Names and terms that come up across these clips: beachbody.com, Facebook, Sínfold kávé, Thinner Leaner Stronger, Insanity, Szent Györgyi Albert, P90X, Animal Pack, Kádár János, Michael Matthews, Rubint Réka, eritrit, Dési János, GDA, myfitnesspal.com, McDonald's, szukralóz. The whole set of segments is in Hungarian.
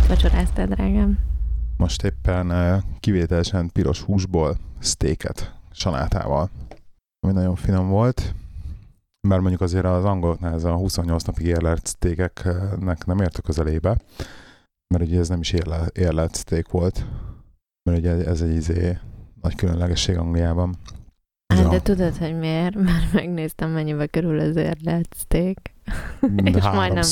Mit vacsoráztál, drágám? Most éppen kivételesen piros húsból sztéket salátával, ami nagyon finom volt. Bár mondjuk azért az angoloknál ez a 28 napig érlelt sztékeknek nem ért a közelébe, mert ugye ez nem is érlelt szték volt, mert ugye ez egy nagy különlegesség Angliában. Hát, de tudod, hogy miért? Már megnéztem, mennyibe körül az érlelt szték. És majdnem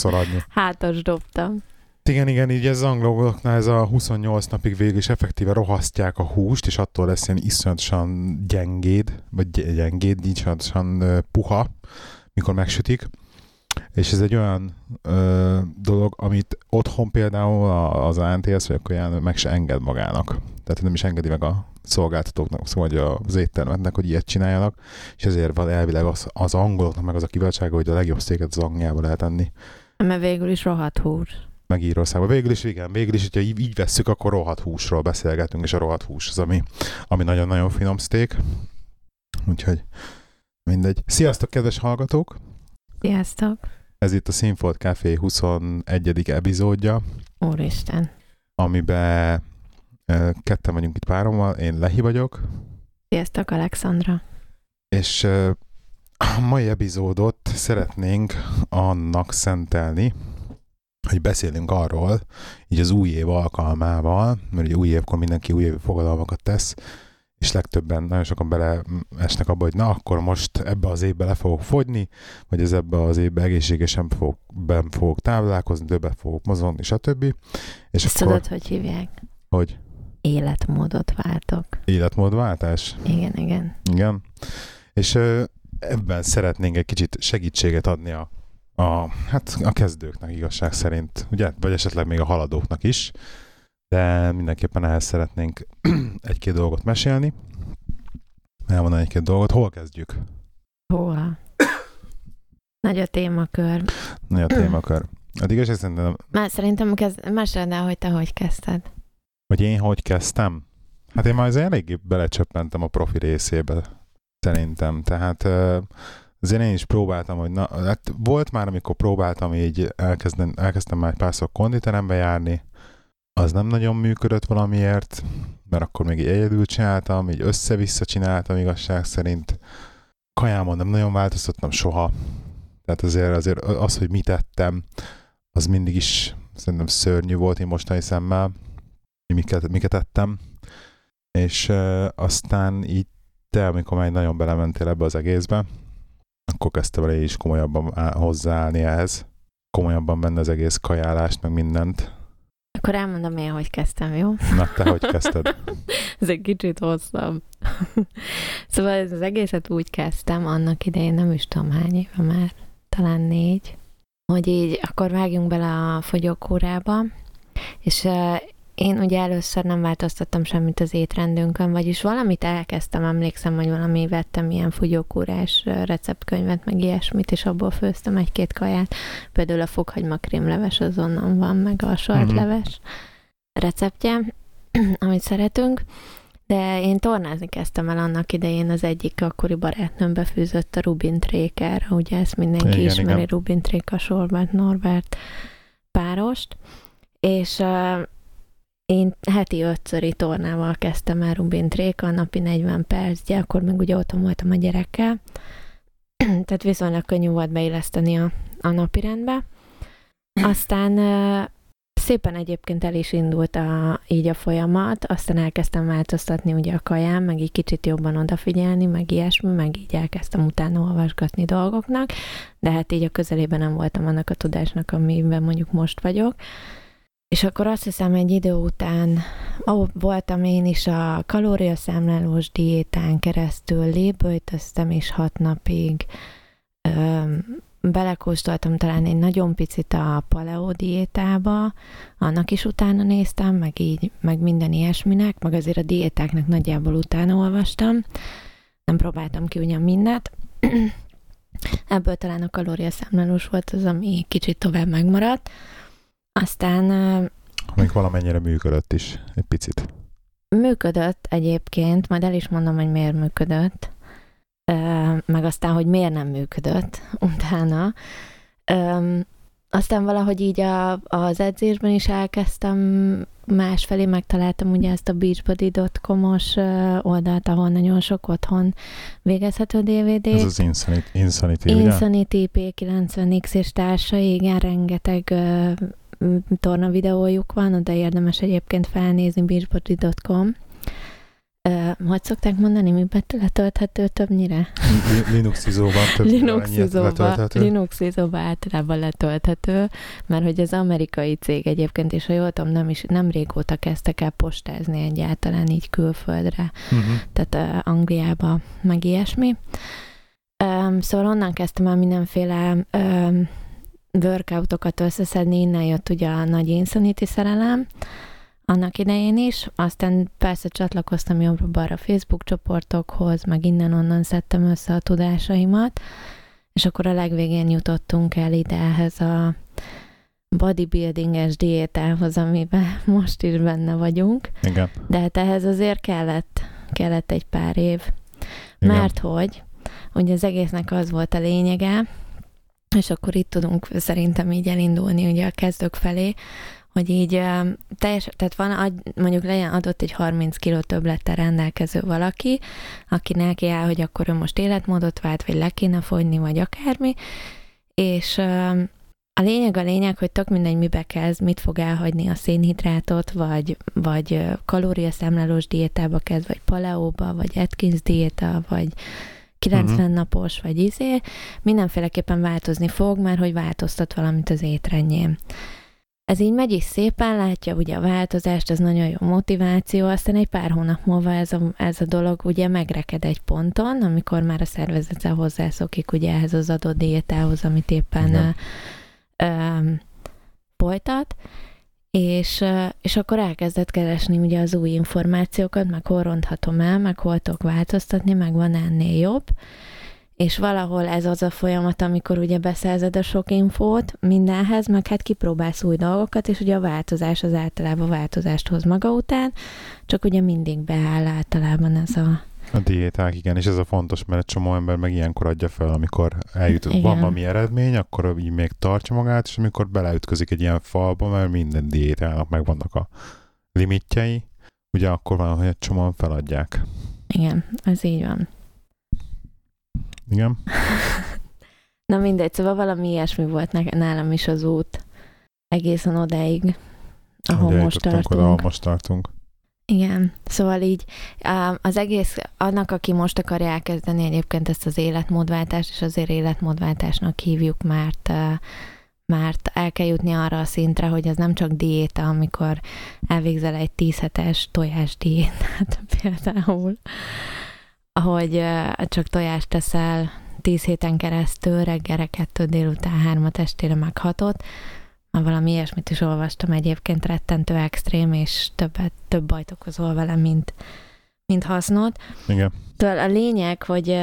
hátas dobtam. Igen, így ez az angoloknál ez a 28 napig végül is effektíve rohasztják a húst, és attól lesz ilyen iszonyatosan gyengéd, vagy iszonyatosan puha, mikor megsütik. És ez egy olyan dolog, amit otthon például az ANTS vagy akkor ilyen meg se enged magának. Tehát nem is engedi meg a szolgáltatóknak, szóval az éttermetnek, hogy ilyet csináljanak, és ezért van elvileg az angoloknak meg az a kiváltsága, hogy a legjobb széket az Angliába lehet enni. Mert végül is rohadt hús. Meg Írországban. Végül is, hogyha így vesszük, akkor rohadt húsról beszélgetünk, és a rohadt hús az, ami nagyon-nagyon finom szték. Úgyhogy mindegy. Sziasztok, kedves hallgatók! Sziasztok! Ez itt a Sínfold kávé 21. epizódja. Úristen! Amiben ketten vagyunk itt párommal, én Lehi vagyok. Sziasztok, Alexandra! És a mai epizódot szeretnénk annak szentelni, hogy beszélünk arról, így az új év alkalmával, mert ugye új évkor mindenki új évi fogadalmakat tesz, és legtöbben, nagyon sokan beleesnek abba, hogy na, akkor most ebbe az évbe le fogok fogyni, vagy ez ebbe az évbe egészségesen fogok táplálkozni, többet fogok mozogni, stb. És ezt akkor... Tudod, hogy hívják? Hogy? Életmódot váltok. Életmódváltás? Igen. És ebben szeretnénk egy kicsit segítséget adni a kezdőknek igazság szerint, ugye? Vagy esetleg még a haladóknak is, de mindenképpen ehhez szeretnénk egy-két dolgot mesélni. Elmondani egy-két dolgot. Hol kezdjük? Hol? Nagy a témakör. Hát igazság szerintem... Más szerintem, hogy te hogy kezdted. Hogy én hogy kezdtem? Hát én már eléggé belecsöppentem a profi részébe, szerintem. Tehát... Azért én is próbáltam, hogy na, hát volt már, amikor próbáltam, így elkezdtem már egy párszor konditerembe járni, az nem nagyon működött valamiért, mert akkor még így egyedül csináltam, így össze-vissza csináltam igazság szerint. Kajámon nem nagyon változtattam soha. Tehát azért az, hogy mit ettem, az mindig is szerintem szörnyű volt én mostani szemmel, miket ettem. És aztán így te, amikor már nagyon belementél ebbe az egészbe, akkor kezdtem el is komolyabban hozzáállni ehhez. Komolyabban benne az egész kajálást, meg mindent. Akkor elmondom én, hogy kezdtem, jó? Na, te hogy kezdted? Ez egy kicsit hosszabb. Szóval ez az egészet úgy kezdtem, annak idején nem is tudom hány éve már, talán 4, hogy így akkor vágjunk bele a fogyókúrába, és én ugye először nem változtattam semmit az étrendünkön, vagyis valamit elkezdtem, emlékszem, hogy valami vettem ilyen fogyókúrás receptkönyvet, meg ilyesmit, és abból főztem 1-2 kaját. Például a fokhagyma krémleves azonnan van, meg a sajtleves receptje, amit szeretünk. De én tornázni kezdtem el annak idején, az egyik akkori barátnőm befűzött a Rubint Rékára, ugye ezt mindenki ismeri, Rubint Réka, Sorbert, Norbert párost, és... Én heti 5-szöri tornával kezdtem el Rubint Réka, napi 40 perc, de akkor meg ugye otthon voltam a gyerekkel, tehát viszonylag könnyű volt beilleszteni a napi rendbe. Aztán szépen egyébként el is indult így a folyamat, aztán elkezdtem változtatni ugye a kaján, meg így kicsit jobban odafigyelni, meg ilyesmi, meg így elkezdtem utána olvasgatni dolgoknak, de hát így a közelében nem voltam annak a tudásnak, amiben mondjuk most vagyok. És akkor azt hiszem, egy idő után voltam én is a kalóriaszámlálós diétán keresztül, léböjtöztem is 6 napig, belekóstoltam talán egy nagyon picit a paleo diétába, annak is utána néztem, meg minden ilyesminek, meg azért a diétáknak nagyjából utána olvastam, nem próbáltam ki ugyan mindent. Ebből talán a kalóriaszámlálós volt az, ami kicsit tovább megmaradt. Aztán... Amíg valamennyire működött is, egy picit. Működött egyébként, majd el is mondom, hogy miért működött, meg aztán, hogy miért nem működött utána. Aztán valahogy így az edzésben is elkezdtem, másfelé megtaláltam ugye ezt a beachbody.com-os oldalt, ahol nagyon sok otthon végezhető DVD. Ez az Insanity, ugye? Insanity, P90X és társai, igen, rengeteg torna videójuk van, oda érdemes egyébként felnézni, beachbody.com. Hogy szokták mondani, miben letölthető többnyire? Linux-izóban többnyire. Linux-izóban általában letölthető, mert hogy az amerikai cég egyébként, és ha jól tudom, nem régóta kezdtek el postázni egyáltalán így külföldre, tehát Angliába, meg ilyesmi. Szóval onnan kezdtem el mindenféle workoutokat összeszedni, innen jött ugye a nagy Insanity szerelem, annak idején is, aztán persze csatlakoztam jobbra-balra Facebook csoportokhoz, meg innen-onnan szedtem össze a tudásaimat, és akkor a legvégén jutottunk el ide ehhez a bodybuildinges diétához, amiben most is benne vagyunk. Igen. De hát ehhez azért kellett egy pár év. Igen. Mert hogy ugye az egésznek az volt a lényege, és akkor itt tudunk szerintem így elindulni ugye a kezdők felé, hogy így tehát van, mondjuk legyen adott egy 30 kiló többlettel rendelkező valaki, aki neki áll, hogy akkor ő most életmódot vált, vagy le kéne fogyni, vagy akármi, és a lényeg, hogy tök mindegy, mibe kezd, mit fog elhagyni, a szénhidrátot, vagy kalóriaszámlálós diétába kezd, vagy paleóba, vagy Atkins diéta, vagy 90 napos, vagy mindenféleképpen változni fog, mert hogy változtat valamit az étrendjén. Ez így megy is szépen, látja ugye a változást, ez nagyon jó motiváció, aztán egy pár hónap múlva ez a dolog ugye megreked egy ponton, amikor már a szervezettel hozzászokik ugye ehhez az adott diétához, amit éppen folytat, és akkor elkezdett keresni ugye az új információkat, meg hol ronthatom el, meg hol tudok változtatni, meg van ennél jobb. És valahol ez az a folyamat, amikor ugye beszerzed a sok infót mindenhez, meg hát kipróbálsz új dolgokat, és ugye a változás az általában változást hoz maga után, csak ugye mindig beáll általában ez a diéták, igen, és ez a fontos, mert egy csomó ember meg ilyenkor adja fel, amikor eljut, van valami eredmény, akkor így még tartja magát, és amikor beleütközik egy ilyen falba, mert minden diétának megvannak a limitjei, ugye akkor van, hogy egy csomóan feladják. Igen, ez így van. Igen. Na mindegy, szóval valami ilyesmi volt nálam is az út egészen odáig, ahol most tartunk. Igen, szóval így az egész, annak, aki most akarja elkezdeni egyébként ezt az életmódváltást, és azért életmódváltásnak hívjuk, mert el kell jutni arra a szintre, hogy ez nem csak diéta, amikor elvégzel egy 10 hetes tojás diétát például, ahogy csak tojást teszel 10 héten keresztül, reggelre 2, délután 3, estére meg 6, már valami ilyesmit is olvastam egyébként, rettentő extrém, és több bajt okozol vele, mint hasznot. Igen. A lényeg, hogy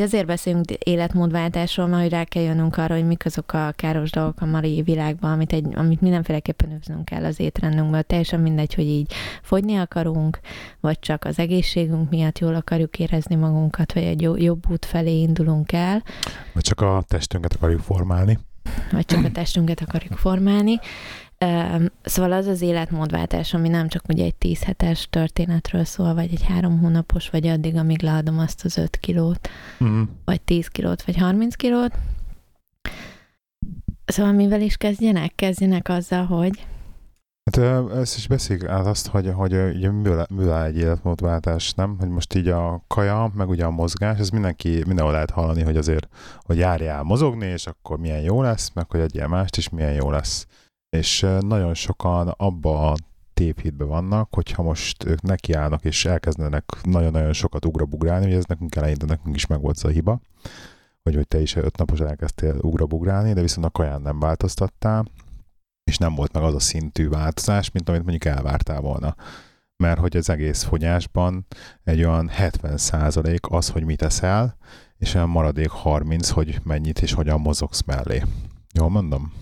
azért beszélünk életmódváltásról, mert hogy rá kell jönnünk arra, hogy mik azok a káros dolgok a mai világban, amit mindenféleképpen őznünk kell az étrendünkből. Teljesen mindegy, hogy így fogyni akarunk, vagy csak az egészségünk miatt jól akarjuk érezni magunkat, vagy egy jobb út felé indulunk el. Vagy csak a testünket akarjuk formálni. Szóval az az életmódváltás, ami nem csak ugye egy 10 hetes történetről szól, vagy egy 3 hónapos, vagy addig, amíg leadom azt az 5 kilót, vagy 10 kilót, vagy 30 kilót. Szóval mivel is kezdjenek? Kezdjenek azzal, hogy... Hát ezt is beszéljük át azt, hogy művel egy életmódváltás, nem? Hogy most így a kaja, meg ugye a mozgás, ez mindenhol lehet hallani, hogy azért, hogy járjál mozogni, és akkor milyen jó lesz, meg hogy egyél mást is milyen jó lesz. És nagyon sokan abba a tévhitben vannak, hogyha most ők nekiállnak és elkezdenek nagyon-nagyon sokat ugrabugrálni, ugye ez nekünk eleinte nekünk is megvolt ez a hiba, hogy te is 5 napos elkezdtél ugrabugrálni, de viszont a kaján nem változtattál, és nem volt meg az a szintű változás, mint amit mondjuk elvártál volna. Mert hogy az egész fogyásban egy olyan 70% az, hogy mit eszel, és olyan maradék 30%, hogy mennyit és hogyan mozogsz mellé. Jól mondom?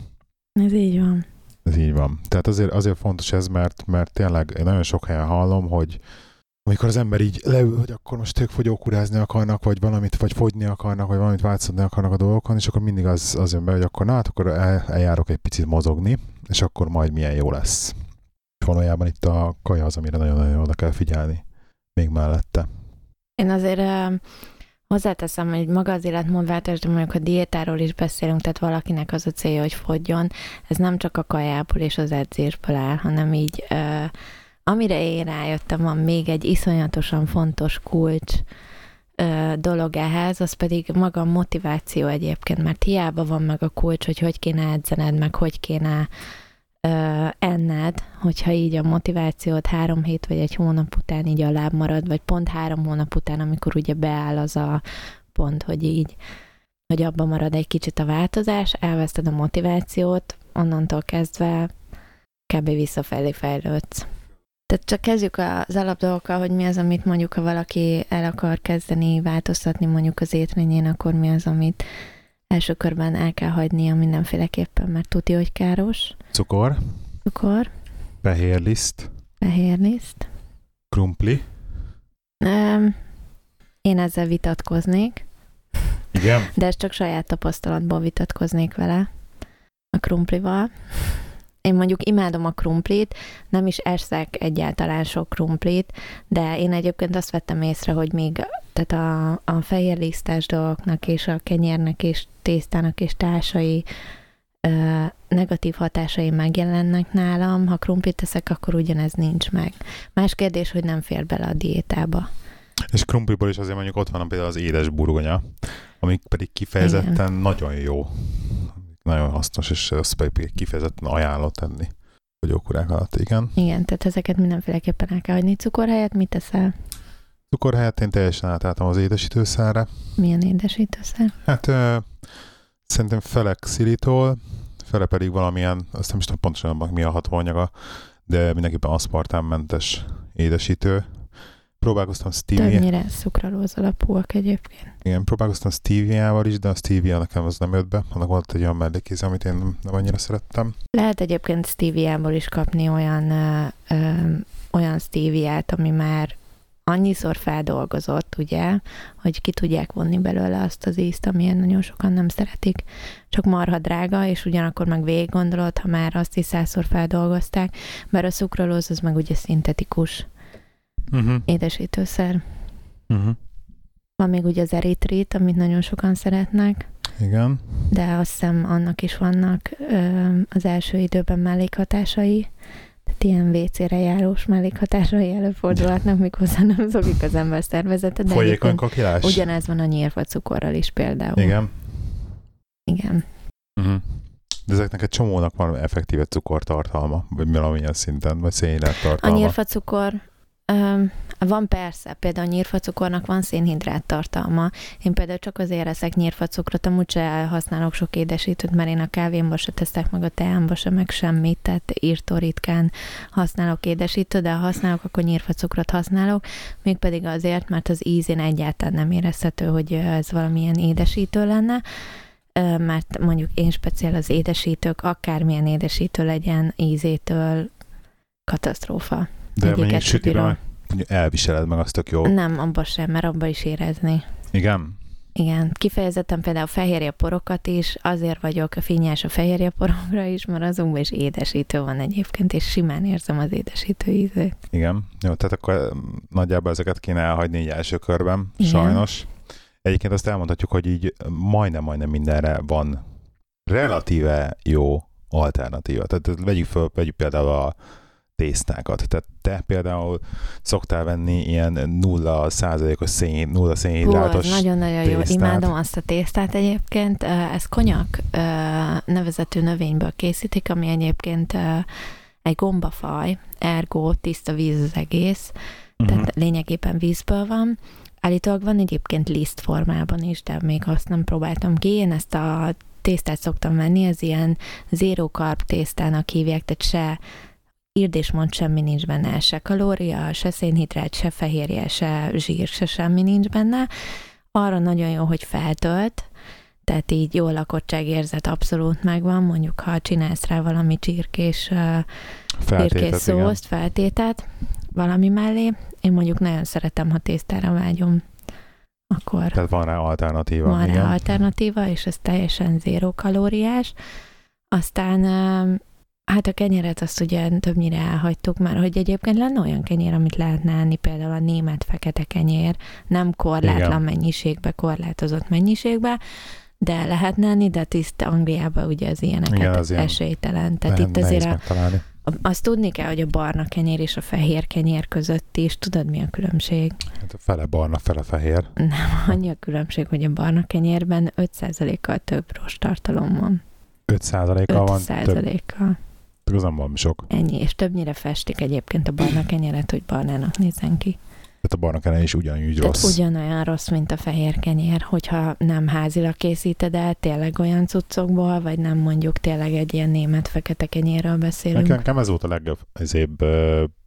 Ez így van. Tehát azért fontos ez, mert tényleg én nagyon sok helyen hallom, hogy Amikor az ember így leül, hogy akkor most ők fogyókúrázni akarnak, vagy valamit, vagy fogyni akarnak, vagy valamit változtatni akarnak a dolgokon, és akkor mindig az jön be, hogy akkor na, hát akkor eljárok egy picit mozogni, és akkor majd milyen jó lesz. Valójában itt a kaja az, amire nagyon-nagyon oda kell figyelni, még mellette. Én azért hozzáteszem, hogy maga az életmódváltás, de mondjuk a diétáról is beszélünk, tehát valakinek az a célja, hogy fogyjon. Ez nem csak a kajából és az edzésből áll, hanem így... Amire én rájöttem, van még egy iszonyatosan fontos kulcs dolog ehhez, az pedig maga a motiváció egyébként, mert hiába van meg a kulcs, hogy kéne edzened, meg hogy kéne enned, hogyha így a motivációt 3 hét vagy 1 hónap után így alább marad, vagy pont 3 hónap után, amikor ugye beáll az a pont, hogy abban marad egy kicsit a változás, elveszted a motivációt, onnantól kezdve kb. Visszafelé fejlődsz. Tehát csak kezdjük az alapdolgokkal, hogy mi az, amit mondjuk, ha valaki el akar kezdeni változtatni mondjuk az étrendjén, akkor mi az, amit első körben el kell hagynia mindenféleképpen, mert tudni, hogy káros. Cukor. Cukor. Fehérliszt. Fehérliszt. Krumpli. Én ezzel vitatkoznék. Igen. De ez csak saját tapasztalatból vitatkoznék vele. A krumplival. Én mondjuk imádom a krumplit, nem is eszek egyáltalán sok krumplit, de én egyébként azt vettem észre, hogy még tehát a fehérlisztes dolgoknak és a kenyérnek és tésztának és társai negatív hatásai megjelennek nálam. Ha krumplit teszek, akkor ugyanez nincs meg. Más kérdés, hogy nem fér bele a diétába. És krumpliból is azért mondjuk ott van például az édes burgonya, ami pedig kifejezetten igen. Nagyon jó. Nagyon hasznos, és azt pedig kifejezetten ajánlott enni fogyókúrák alatt, igen. Igen, tehát ezeket mindenféleképpen el kell hagyni. Cukor helyett mit teszel? Cukor helyett én teljesen átálltam az édesítőszerre. Milyen édesítőszer? Hát szerintem fele xilitól, fele pedig valamilyen, azt nem is tudom pontosan mi a hatóanyaga, de mindenképpen aszpartánmentes édesítő. Próbálkoztam stevia. Többnyire szukralóz alapúak egyébként. Igen, próbálkoztam stéviával is, de a stevia nekem az nem jött be. Annak volt egy olyan mellékíze, amit én nem annyira szerettem. Lehet egyébként stéviából is kapni olyan stéviát, ami már annyiszor feldolgozott, ugye, hogy ki tudják vonni belőle azt az ízt, amilyen nagyon sokan nem szeretik. Csak marha drága, és ugyanakkor meg végig gondolod, ha már azt is 100-szor feldolgozták, mert a szukralóz az meg ugye szintetikus. Uh-huh. Édesítőszer. Uh-huh. Van még ugye az eritrit, amit nagyon sokan szeretnek. Igen. De azt hiszem annak is vannak az első időben mellékhatásai. Tehát ilyen WC-re járós mellékhatásai előfordulhatnak, méghozzá nem szokik az ember szervezete. De folyékony kakilás. Ugyanez van a nyírfacukorral is például. Igen. Igen. Uh-huh. De ezeknek egy csomónak van effektíve cukortartalma, vagy valamilyen szinten, vagy szénhidráttartalma. A nyírfacukor... Van persze, például nyírfacukornak van szénhidrát tartalma. Én például csak azért eszek nyírfacukrot, amúgy se használok sok édesítőt, mert én a kávémba se teszek, meg a teámba se, meg semmit, tehát írtó ritkán használok édesítőt, de ha használok, akkor nyírfacukrot használok, mégpedig azért, mert az ízén egyáltalán nem érezhető, hogy ez valamilyen édesítő lenne, mert mondjuk én speciál az édesítők, akármilyen édesítő legyen, ízétől katasztrófa. De mondjuk sütiben elviseled meg, azt tök jó. Nem, abba sem, mert abba is érezni. Igen? Igen. Kifejezetten például fehérjeporokat is, azért vagyok finnyás a fehérjeporomra is, mert azonban is édesítő van egyébként, és simán érzem az édesítő ízét. Igen. Jó, tehát akkor nagyjából ezeket kéne elhagyni így első körben, igen. Sajnos. Egyébként azt elmondhatjuk, hogy így majdnem mindenre van relatíve jó alternatíva. Tehát vegyük például a tésztákat. Tehát te például szoktál venni ilyen 0%-os szén, 0 szénhidrátos nagyon-nagyon jó. Imádom azt a tésztát egyébként. Ez konyak nevezetű növényből készítik, ami egyébként egy gombafaj, ergo tiszta víz az egész. Tehát lényegében vízből van. Állítólag van egyébként liszt formában is, de még azt nem próbáltam ki. Én ezt a tésztát szoktam venni, ez ilyen zero carb tésztának hívják, tehát se írd és mondd, semmi nincs benne, se kalória, se szénhidrát, se fehérje, se zsír, se semmi nincs benne. Arra nagyon jó, hogy feltölt, tehát így jó lakottságérzet abszolút megvan, mondjuk ha csinálsz rá valami csirkés szószt, feltételt, valami mellé, Én mondjuk nagyon szeretem, ha tésztára vágyom. Akkor tehát van rá alternatíva. Van rá alternatíva, és ez teljesen zéró kalóriás. Aztán hát a kenyeret azt ugye többnyire elhagytuk már, hogy egyébként lenne olyan kenyér, amit lehetne enni, például a német fekete kenyér, nem korlátlan mennyiségbe, korlátozott mennyiségbe, de lehetne enni, de tiszta Angliában ugye az ilyeneket esélytelen. Tehát itt azért azt tudni kell, hogy a barna kenyér és a fehér kenyér között is. Tudod, mi a különbség? Hát a fele barna, fele fehér. Nem, annyi a különbség, hogy a barna kenyérben 5%-kal több rosttartalom van. 5%-kal van? 5%-kal. Igazán valami sok. Ennyi, és többnyire festik egyébként a barna kenyeret, hogy barnának nézzen ki. Tehát a barna kenyér is ugyanúgy rossz. Tehát ugyanolyan rossz, mint a fehér kenyér, hogyha nem házilag készíted el, tényleg olyan cuccokból, vagy nem mondjuk tényleg egy ilyen német fekete kenyérről beszélünk. Nekem ez volt a legjobb,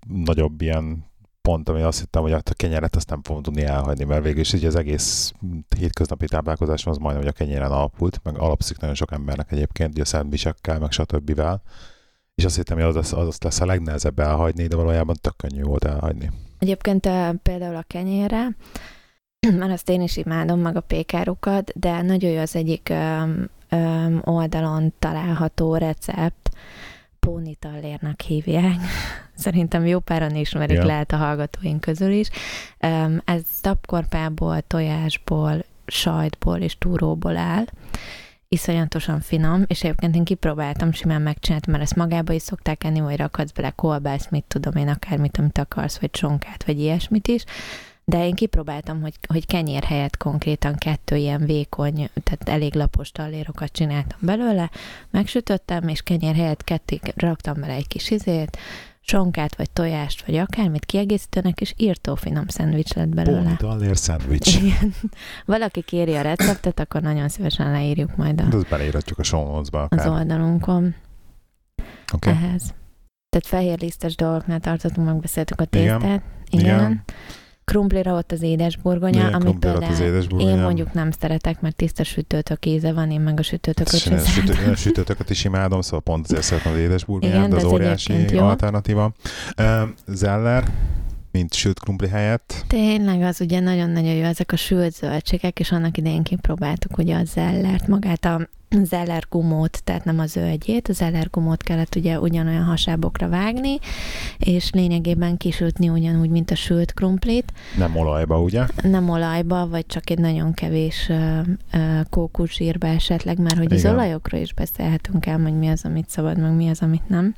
nagyobb ilyen pont, ami azt hittem, hogy a kenyeret azt nem fogom tudni elhagyni, mert végül is így az egész hétköznapi táplálkozásom az majdnem, hogy a kenyéren alapult, meg alapszik nagyon sok embernek egyébként, ugye a szendvicsekkel, meg stb. És azt hittem, hogy az lesz a legnehezebb elhagyni, de valójában tök könnyű volt elhagyni. Egyébként például a kenyérre, mert azt én is imádom, meg a pékárukat, de nagyon jó az egyik oldalon található recept, pónitallérnak hívják. Szerintem jó páran ismerik, lehet a hallgatóink közül is. Ez tapkorpából, tojásból, sajtból és túróból áll. Iszonyatosan finom, és egyébként én kipróbáltam, simán megcsináltam, mert ezt magába is szokták enni, vagy rakhatsz bele kolbászt, mit tudom én, akármit, amit akarsz, vagy csonkát, vagy ilyesmit is, de én kipróbáltam, hogy kenyér helyett konkrétan 2 ilyen vékony, tehát elég lapos tallérokat csináltam belőle, megsütöttem, és kenyér helyett 2 raktam bele egy kis csonkát, vagy tojást, vagy akármit kiegészítőnek, és írtó finom szendvics lett belőle. Pónitállér szendvics. Igen. Valaki kéri a receptet, akkor nagyon szívesen leírjuk majd a... Ezt beleírhatjuk a show notes-ba akár. Az oldalunkon. Okay. Ehhez. Tehát fehér lisztes dolgoknál tartottunk, megbeszéltük a tésztát. Igen. Krumplira ott az édesburgonya, amit például én mondjuk nem szeretek, mert tiszta sütőtök íze van, én meg a sütőtököt sem szeretem. Sütőtököt is imádom, szóval pont azért szeretem az édesburgonyát, igen, de az óriási alternatíva. Zeller, mint sült krumpli helyett. Tényleg, az ugye nagyon-nagyon jó, ezek a sült zöldségek, és annak idején kipróbáltuk ugye a zellert, magát a zeller gumót, tehát nem a zöldjét, a zeller gumót kellett ugye ugyanolyan hasábokra vágni, és lényegében kisütni ugyanúgy, mint a sült krumplit. Nem olajba, ugye? Nem olajba, vagy csak egy nagyon kevés kókuszsírba esetleg, mert hogy az olajokról is beszélhetünk el, hogy mi az, amit szabad, meg mi az, amit nem.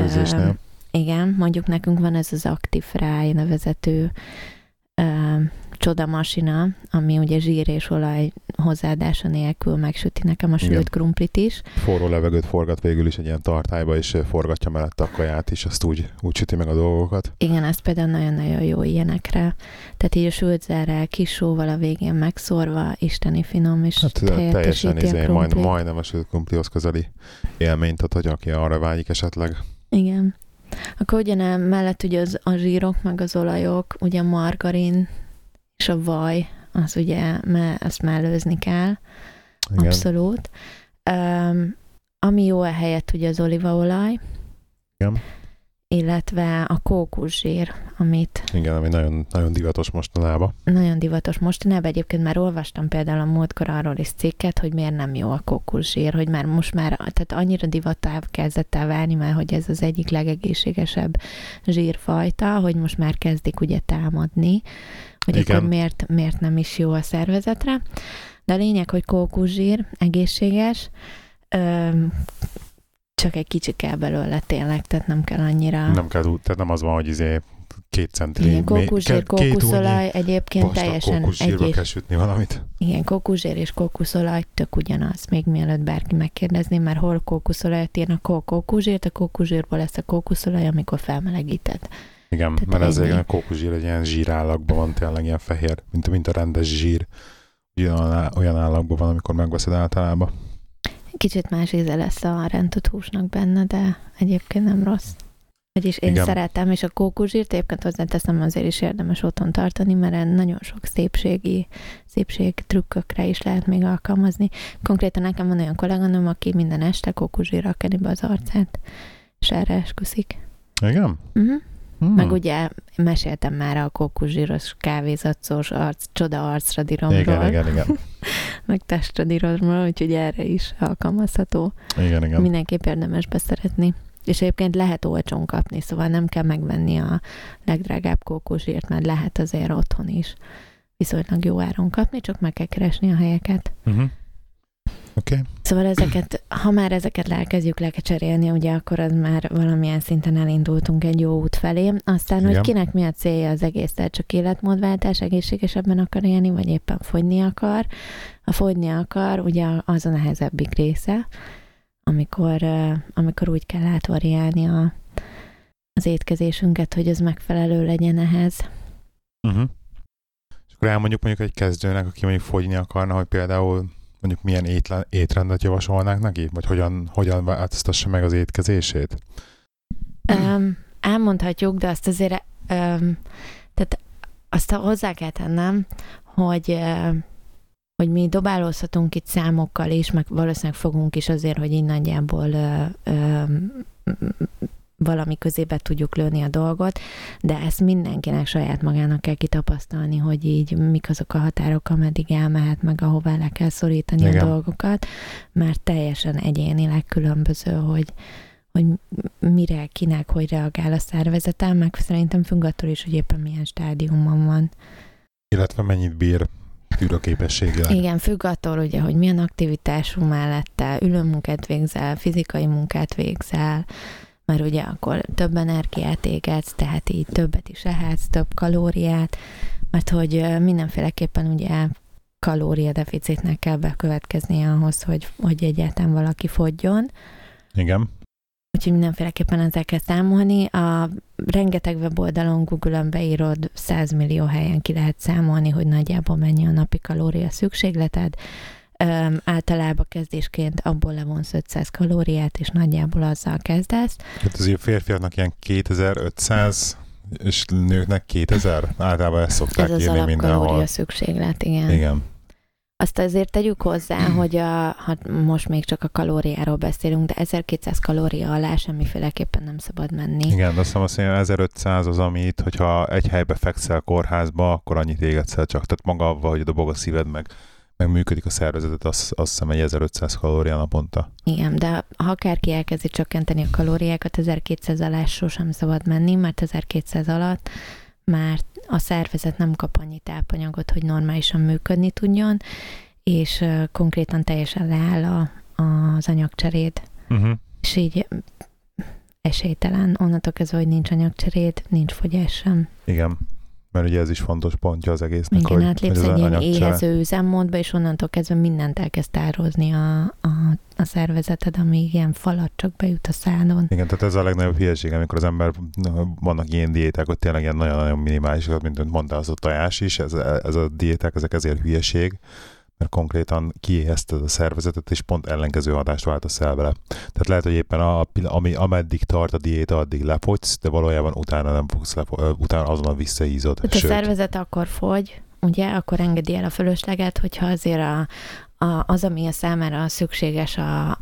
Főzésnél. Igen, mondjuk nekünk van ez az Active Fry nevezetű csodamasina, ami ugye zsír és olaj hozzáadása nélkül megsüti nekem a sült krumplit is. Forró levegőt forgat végül is egy ilyen tartályba, és forgatja mellett a kaját is, azt úgy süti meg a dolgokat. Igen, ez például nagyon-nagyon jó ilyenekre. Tehát így a sült zárrel, kis sóval a végén megszórva, isteni finom, és hát, teljesen majdnem a sült krumplihoz közeli élményt, tehát hogy aki arra vágyik esetleg. Igen. Akkor ugye mellett ugye a zsírok, meg az olajok, ugye a margarin és a vaj, az ugye, azt mellőzni kell. Igen. Abszolút. Ami jó ehelyett ugye az olívaolaj, illetve a kókuszsír, amit... Igen, ami nagyon, nagyon divatos mostanában. Nagyon divatos mostanában. Egyébként már olvastam például a múltkor arról is cikket, hogy miért nem jó a kókuszsír, hogy már most már, tehát annyira divattá kezdett el válni, mert hogy ez az egyik legegészségesebb zsírfajta, hogy most már kezdik ugye támadni, hogy akkor miért nem is jó a szervezetre. De a lényeg, hogy kókuszsír egészséges, csak egy kicsi kell belőle tényleg, tehát nem kell annyira... Nem kell, tehát nem az van, hogy 2 cm... Igen, kókuszsír, kókuszolaj egyébként teljesen... Kókuszsírba kell sütni valamit. Igen, kókuszsír és kókuszolaj tök ugyanaz, még mielőtt bárki megkérdezni, mert hol kókuszolajat írnak, hol kókuszsírt, a kókuszsírból lesz a kókuszolaj, amikor felmelegíted. Igen, tehát mert ezért a kókuszsír egy ilyen zsírállagban van, tényleg ilyen fehér, mint a rendes zsír. Olyan állagban van, amikor megveszed általában. Kicsit más íze lesz a rántott húsnak benne, de egyébként nem rossz. Vagyis én szeretem, és a kókuszsírt egyébként hozzáteszem, azért is érdemes otthon tartani, mert nagyon sok szépségtrükkökre is lehet még alkalmazni. Konkrétan nekem van olyan kolléganőm, aki minden este kókuszsírral keni be az arcát, és erre esküszik. Igen? Meg ugye meséltem már a kókuszsíros kávézacos csoda arcradíromról. Igen. Meg testradíromról, úgyhogy erre is alkalmazható. Igen. Mindenképp érdemes beszeretni. És egyébként lehet olcsón kapni, szóval nem kell megvenni a legdrágább kókuszsírt, mert lehet azért otthon is viszonylag jó áron kapni, csak meg kell keresni a helyeket. Okay. Szóval ezeket, ha már ezeket elkezdjük lecserélni, ugye akkor az már valamilyen szinten elindultunk egy jó út felé. Aztán, hogy kinek mi a célja az egészszer, csak életmódváltás, egészségesebben akar élni, vagy éppen fogyni akar. Ha fogyni akar, ugye az a nehezebbik része, amikor úgy kell átvariálni az étkezésünket, hogy ez megfelelő legyen ehhez. És akkor elmondjuk egy kezdőnek, aki mondjuk fogyni akarna, hogy például mondjuk milyen étrendet javasolnánk neki? Vagy hogyan változtassa meg az étkezését? Elmondhatjuk, de azt azért tehát azt hozzá kell tennem, hogy mi dobálózhatunk itt számokkal is, meg valószínűleg fogunk is azért, hogy így nagyjából valami közébe tudjuk lőni a dolgot, de ezt mindenkinek saját magának kell kitapasztalni, hogy így mik azok a határok, ameddig elmehet, meg ahová le kell szorítani a dolgokat, mert teljesen egyénileg különböző, hogy mire, kinek, hogy reagál a szervezetem, meg szerintem függ attól is, hogy éppen milyen stádiumban van. Illetve mennyit bír tűrőképességgel. Igen, függ attól ugye, hogy milyen aktivitású mellette ülőmunkát végzel, fizikai munkát végzel, mert ugye akkor több energiát égetsz, tehát így többet is ehetsz, több kalóriát, mert hogy mindenféleképpen ugye kalóriadeficitnek kell bekövetkeznie ahhoz, hogy egyáltalán valaki fogyjon. Igen. Úgyhogy mindenféleképpen ezzel kell számolni. A rengeteg weboldalon, Google-on beírod, 100 millió helyen ki lehet számolni, hogy nagyjából mennyi a napi kalória szükségleted. Általában kezdésként abból levonsz 500 kalóriát, és nagyjából azzal kezdesz. Hát azért férfiaknak ilyen 2500, és nőknek 2000? Általában ezt szokták írni mindenhol. Ez az alapkalória szükséglet, igen. Azt azért tegyük hozzá, hogy most még csak a kalóriáról beszélünk, de 1200 kalória alá semmiféleképpen nem szabad menni. Igen, de azt hiszem, 1500 az, amit, hogyha egy helybe fekszel kórházba, akkor annyit égetsz el csak. Tehát maga avval, hogy dobog a szíved meg működik a szervezetet, azt hiszem, hogy 1500 kalória naponta. Igen, de ha akárki elkezdi csökkenteni a kalóriákat, 1200 alá sosem szabad menni, mert 1200 alatt már a szervezet nem kap annyi tápanyagot, hogy normálisan működni tudjon, és konkrétan teljesen leáll az anyagcseréd. És így esélytelen, onnantól kezdve, hogy nincs anyagcseréd, nincs fogyás sem. Igen. Mert ugye ez is fontos pontja az egésznek, igen, hogy átlépsz egy ilyen éhező üzemmódba, és onnantól kezdve mindent elkezd tározni a szervezeted, ami ilyen falat csak bejut a szádon. Igen, tehát ez a legnagyobb hülyeség, amikor az ember, vannak ilyen diéták, hogy tényleg ilyen nagyon-nagyon minimálisak, mint mondtál, az a tojás is, ez a diéták, ezek ezért hülyeség, mert konkrétan kiéhezted a szervezetet, és pont ellenkező hatást váltasz el vele. Tehát lehet, hogy éppen ameddig tart a diéta, addig lefogysz, de valójában utána nem fogsz utána azonnal visszaízod. Hát a szervezet akkor fogy, ugye, akkor engedi el a fölösleget, hogyha azért az, ami a számára szükséges a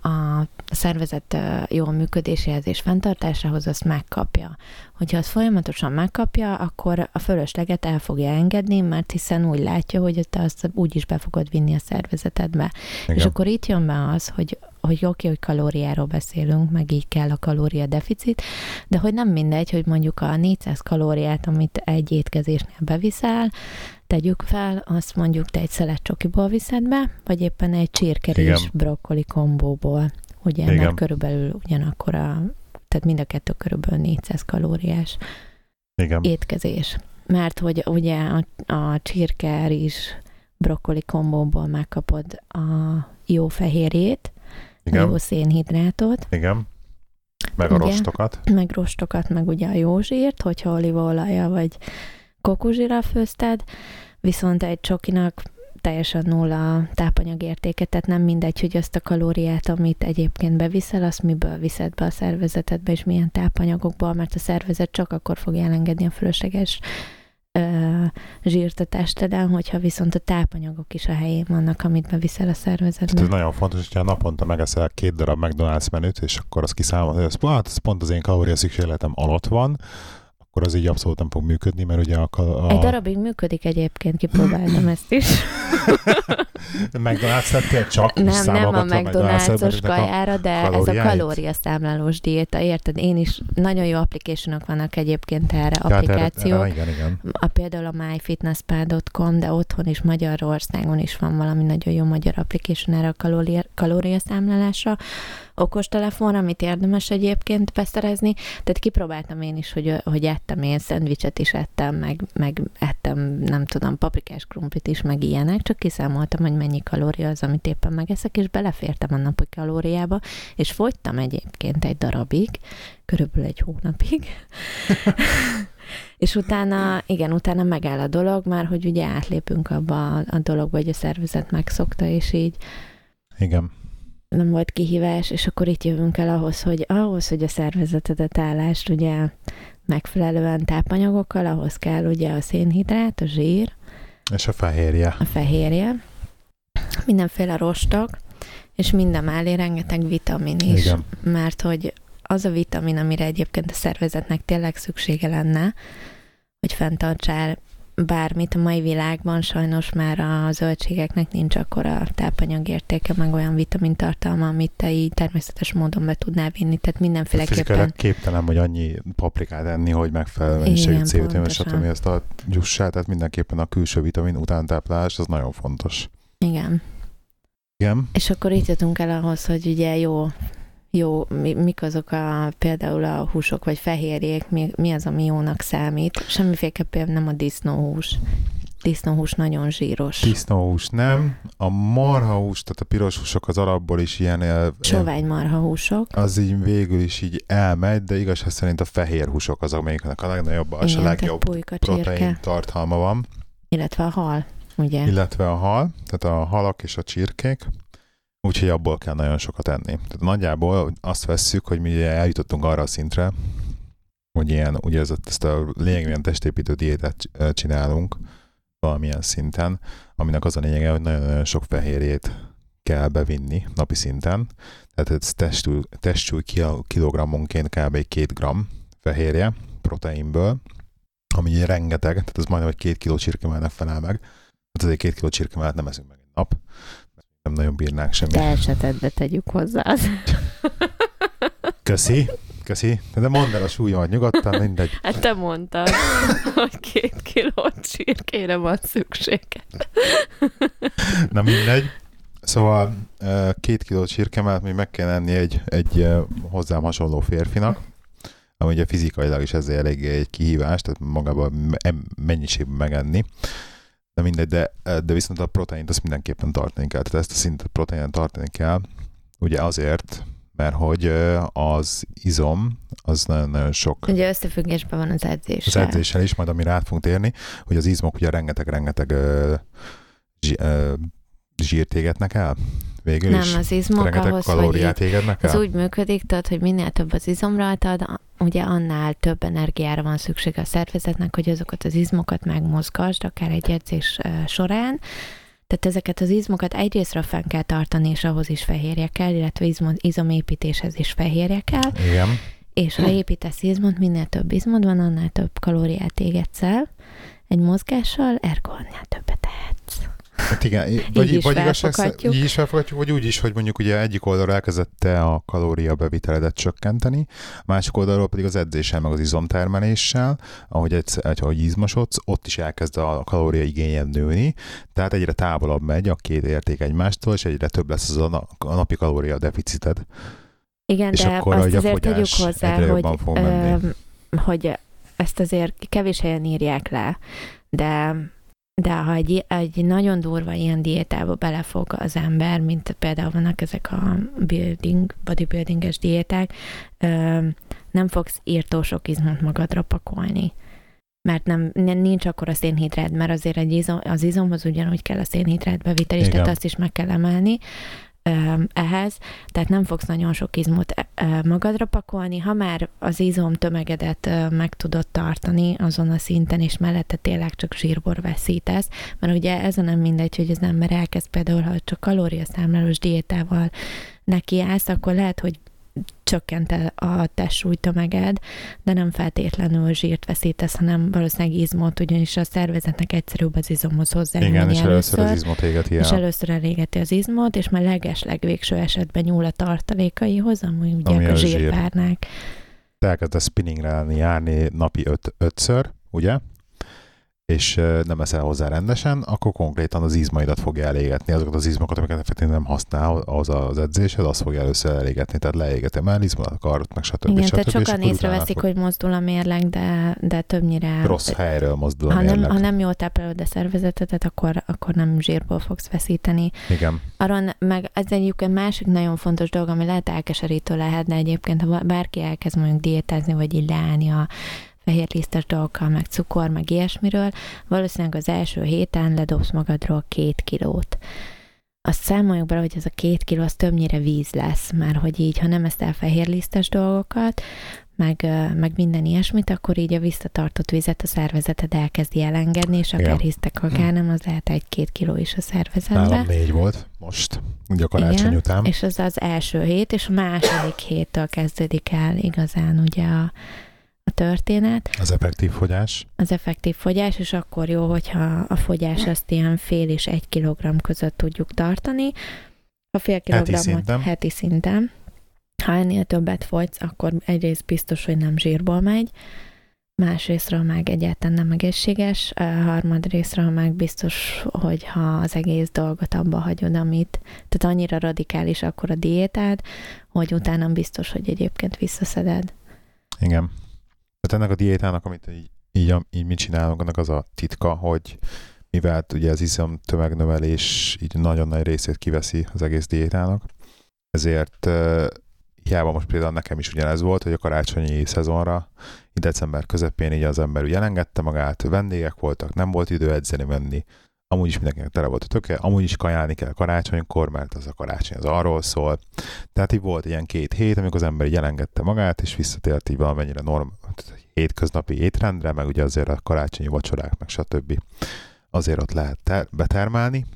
szervezet jó működéséhez és fenntartásához, azt megkapja. Hogyha azt folyamatosan megkapja, akkor a fölösleget el fogja engedni, mert hiszen úgy látja, hogy te azt úgy is be fogod vinni a szervezetedbe. Igen. És akkor itt jön be az, hogy oké, hogy kalóriáról beszélünk, meg így kell a kalóriadeficit, de hogy nem mindegy, hogy mondjuk a 400 kalóriát, amit egy étkezésnél beviszel, tegyük fel, azt mondjuk te egy szelet csokiból viszed be, vagy éppen egy csirkerés brokkoli kombóból. Ugye, mert körülbelül ugyanakkor tehát mind a kettő körülbelül 400 kalóriás étkezés. Mert hogy ugye a csirkerés brokkoli kombóból megkapod a jó fehérjét, a jó szénhidrátot. Igen. Meg a rostokat. Meg rostokat, meg ugye a jó zsírt, hogyha olívaolajjal vagy kókuszsírral főzted, viszont egy csokinak teljesen nulla tápanyagértéke, tehát nem mindegy, hogy azt a kalóriát, amit egyébként beviszel, azt miből viszed be a szervezetedbe, és milyen tápanyagokból, mert a szervezet csak akkor fogja elengedni a fölösleges zsírt a testeden, hogyha viszont a tápanyagok is a helyén vannak, amit beviszel a szervezetbe. Ez nagyon fontos, hogyha naponta megeszel 2 darab McDonald's menüt, és akkor azt kiszámolod, hogy ez pont az én kalória szükségletem alatt van, akkor az így abszolút nem fog működni, mert ugye a... Egy darabig működik egyébként, kipróbáltam ezt is. McDonald's tettél csak? Nem a McDonald's-os kajára, de ez a kalóriaszámlálós diéta, érted? Én is, nagyon jó application-ok vannak egyébként erre, applikációk. Igen. Például a myfitnesspal.com, de otthon is, Magyarországon is van valami nagyon jó magyar application erre a kalóriaszámlálásra, okostelefon, amit érdemes egyébként beszerezni. Tehát kipróbáltam én is, hogy ettem én, szendvicset is ettem, meg ettem, nem tudom, paprikás krumplit is, meg ilyenek, csak kiszámoltam, hogy mennyi kalória az, amit éppen megeszek, és belefértem a napi kalóriába, és fogytam egyébként egy darabig, körülbelül egy hónapig. És utána megáll a dolog, már hogy ugye átlépünk abba a dologba, hogy a szervezet megszokta, és így... Igen. Nem volt kihívás, és akkor itt jövünk el ahhoz, hogy a szervezetedet állást ugye megfelelően tápanyagokkal, ahhoz kell ugye a szénhidrát, a zsír. És a fehérje. Mindenféle rostok, és minden mellé rengeteg vitamin is. Igen. Mert hogy az a vitamin, amire egyébként a szervezetnek tényleg szüksége lenne, hogy fenntartsál bármit a mai világban, sajnos már a zöldségeknek nincs akkora tápanyagértéke, meg olyan vitamintartalma, amit te így természetes módon be tudnál vinni, tehát mindenféleképpen... Fizikailag képtelen, hogy annyi paprikát enni, hogy megfelelő mennyiségű C-vitamin, stb. Ezt a gyussát, tehát mindenképpen a külső vitamin utántáplálás, az nagyon fontos. Igen. És akkor itt jutunk el ahhoz, hogy ugye jó, mik azok például a húsok, vagy fehérjék, mi az, ami jónak számít? Semmiféleképpen nem a disznóhús. Disznóhús nagyon zsíros. Disznóhús nem. A marhahús, tehát a piros húsok az alapból is ilyen... Sovány marhahúsok. Az így végül is így elmegy, de igazság szerint a fehér húsok az, amelyiknek a legnagyobb, az igen, a legjobb protein tartalma van. Illetve a hal, ugye? Tehát a halak és a csirkék. Úgyhogy abból kell nagyon sokat enni. Tehát nagyjából azt vesszük, hogy mi eljutottunk arra a szintre, hogy ilyen, ugye ezt a lényegében testépítő diétát csinálunk valamilyen szinten, aminek az a lényege, hogy nagyon-nagyon sok fehérjét kell bevinni napi szinten. Tehát ez testsúly kilogrammonként kb. 2 gram fehérje proteinből, ami ugye rengeteg, tehát ez majdnem, hogy 2 kiló csirkemelnek felel meg. Tehát azért 2 kiló csirkemelet nem eszünk meg egy nap. Nem nagyon bírnánk semmit. Te esetedbe tegyük hozzá. Köszi. De mondd el a súlyomat nyugodtan, mindegy. Hát te mondtad, hogy 2 kiló csirkére van szükséged. Na mindegy. Szóval 2 kiló csirke mellett még meg kell enni egy hozzám hasonló férfinak, ami ugye fizikailag is ezért eléggé egy kihívás, tehát magában mennyiségben megenni. De mindegy, de viszont a proteint azt mindenképpen tartani kell. Tehát ezt a szintet proteinen tartani kell, ugye azért, mert hogy az izom, az nagyon-nagyon sok... Ugye összefüggésben van az edzéssel. Az edzéssel is, majd amire át fogunk térni, hogy az izmok ugye rengeteg zsírt égetnek el. Végül nem, is. Az izmok rengeteg ahhoz, kalóriát égetnek el. Ez úgy működik, tehát, hogy minél több az izom rajtad, ugye annál több energiára van szükség a szervezetnek, hogy azokat az izmokat megmozgasd, akár egy edzés során. Tehát ezeket az izmokat egyrésztről fenn kell tartani, és ahhoz is fehérje kell, illetve izomépítéshez is fehérje kell. Igen. És ha építesz izmot, minél több izmod van, annál több kalóriát égetsz el egy mozgással, ergo annál többet ehetsz. Hát igen, így is felfogadjuk, vagy úgy is, hogy mondjuk ugye egyik oldalról elkezdett te a kalóriabeviteledet csökkenteni, a másik oldalról pedig az edzéssel, meg az izomtermeléssel, ahogy izmosodsz, ott is elkezd a kalóriaigényed nőni, tehát egyre távolabb megy a két érték egymástól, és egyre több lesz az a napi kalória deficited. Igen, és de akkor azt azért tegyük hozzá, hogy ezt azért kevés helyen írják le, de ha egy nagyon durva ilyen diétába belefog az ember, mint például vannak ezek a bodybuildinges diéták, nem fogsz írtó sok izmot magadra pakolni. Mert nincs akkora szénhidrát, mert azért az izomhoz ugyanúgy kell a szénhidrát bevitel, és tehát azt is meg kell emelni ehhez, tehát nem fogsz nagyon sok izmot magadra pakolni, ha már az izom tömegedet meg tudod tartani azon a szinten, és mellette tényleg csak zsírból veszítesz, mert ugye ez nem mindegy, hogy az ember elkezd például, ha csak kalóriaszámlálós diétával nekiállsz, akkor lehet, hogy csökkent a testsúlytömeged, de nem feltétlenül zsírt veszítesz, hanem valószínűleg izmot, ugyanis a szervezetnek egyszerűbb az izomhoz hozzányúlni. Igen, és először az izmot égeti el. És először elégeti az izmot, és már legeslegvégső esetben nyúl a tartalékaihoz, amúgy ugye a zsírpárnák. Te elkezdesz spinningrelni, járni napi 5-ször, ugye? És nem eszel hozzá rendesen, akkor konkrétan az izmaidat fogja elégetni. Azokat az izmokat, amiket nem használ az edzésed, azt fogja először elégetni. Tehát leégetem el izmodat, a karot, meg stb. Igen, tehát sokan észreveszik, hogy mozdul a mérleg, de többnyire... Rossz helyről mozdul a mérleg. Ha nem jól táplálod a szervezetedet, akkor nem zsírból fogsz veszíteni. Igen. Arról meg ez egyébként másik nagyon fontos dolog, ami lehet elkeserítő lehetne egyébként, ha bárki elkezd mondjuk diétázni, vagy így leállni a fehérlisztes dolgokkal, meg cukor, meg ilyesmiről, valószínűleg az első héten ledobsz magadról 2 kilót. Azt számoljuk bele, hogy ez a 2 kiló az többnyire víz lesz, mert hogy így, ha nem eszel fehérlisztes dolgokat, meg minden ilyesmit, akkor így a visszatartott vizet a szervezeted elkezdi elengedni, és akár hisztek, akár nem, az lehet 1-2 kiló is a szervezetben. Nálam 4 volt most, ugye a karácsony után. És az az első hét, és a második héttől kezdődik el igazán ugye a történet. Az effektív fogyás. Az effektív fogyás, és akkor jó, hogyha a fogyás azt ilyen fél és 1 kilogramm között tudjuk tartani. A fél kilogrammot heti szinten. Ha ennél többet fogysz, akkor egyrészt biztos, hogy nem zsírból megy, másrésztről meg egyáltalán nem egészséges, harmadrésztről meg biztos, hogy ha az egész dolgot abba hagyod, amit, tehát annyira radikális akkor a diétád, hogy utána biztos, hogy egyébként visszaszeded. Igen. Tehát ennek a diétának, amit így mit csinálunk, annak az a titka, hogy mivel ugye az izom tömegnövelés így nagyon nagy részét kiveszi az egész diétának, ezért hiába most például nekem is ugyanez volt, hogy a karácsonyi szezonra december közepén így az ember elengedte magát, vendégek voltak, nem volt idő edzeni menni, amúgy is mindenkinek tele volt a töke, amúgy is kajálni kell karácsonykor, mert az a karácsony az arról szól. Tehát így volt ilyen 2 hét, amikor az ember így elengedte magát, és visszatért így valamennyire hétköznapi étrendre, meg ugye azért a karácsonyi vacsorák, meg stb. Azért ott lehet betermálni,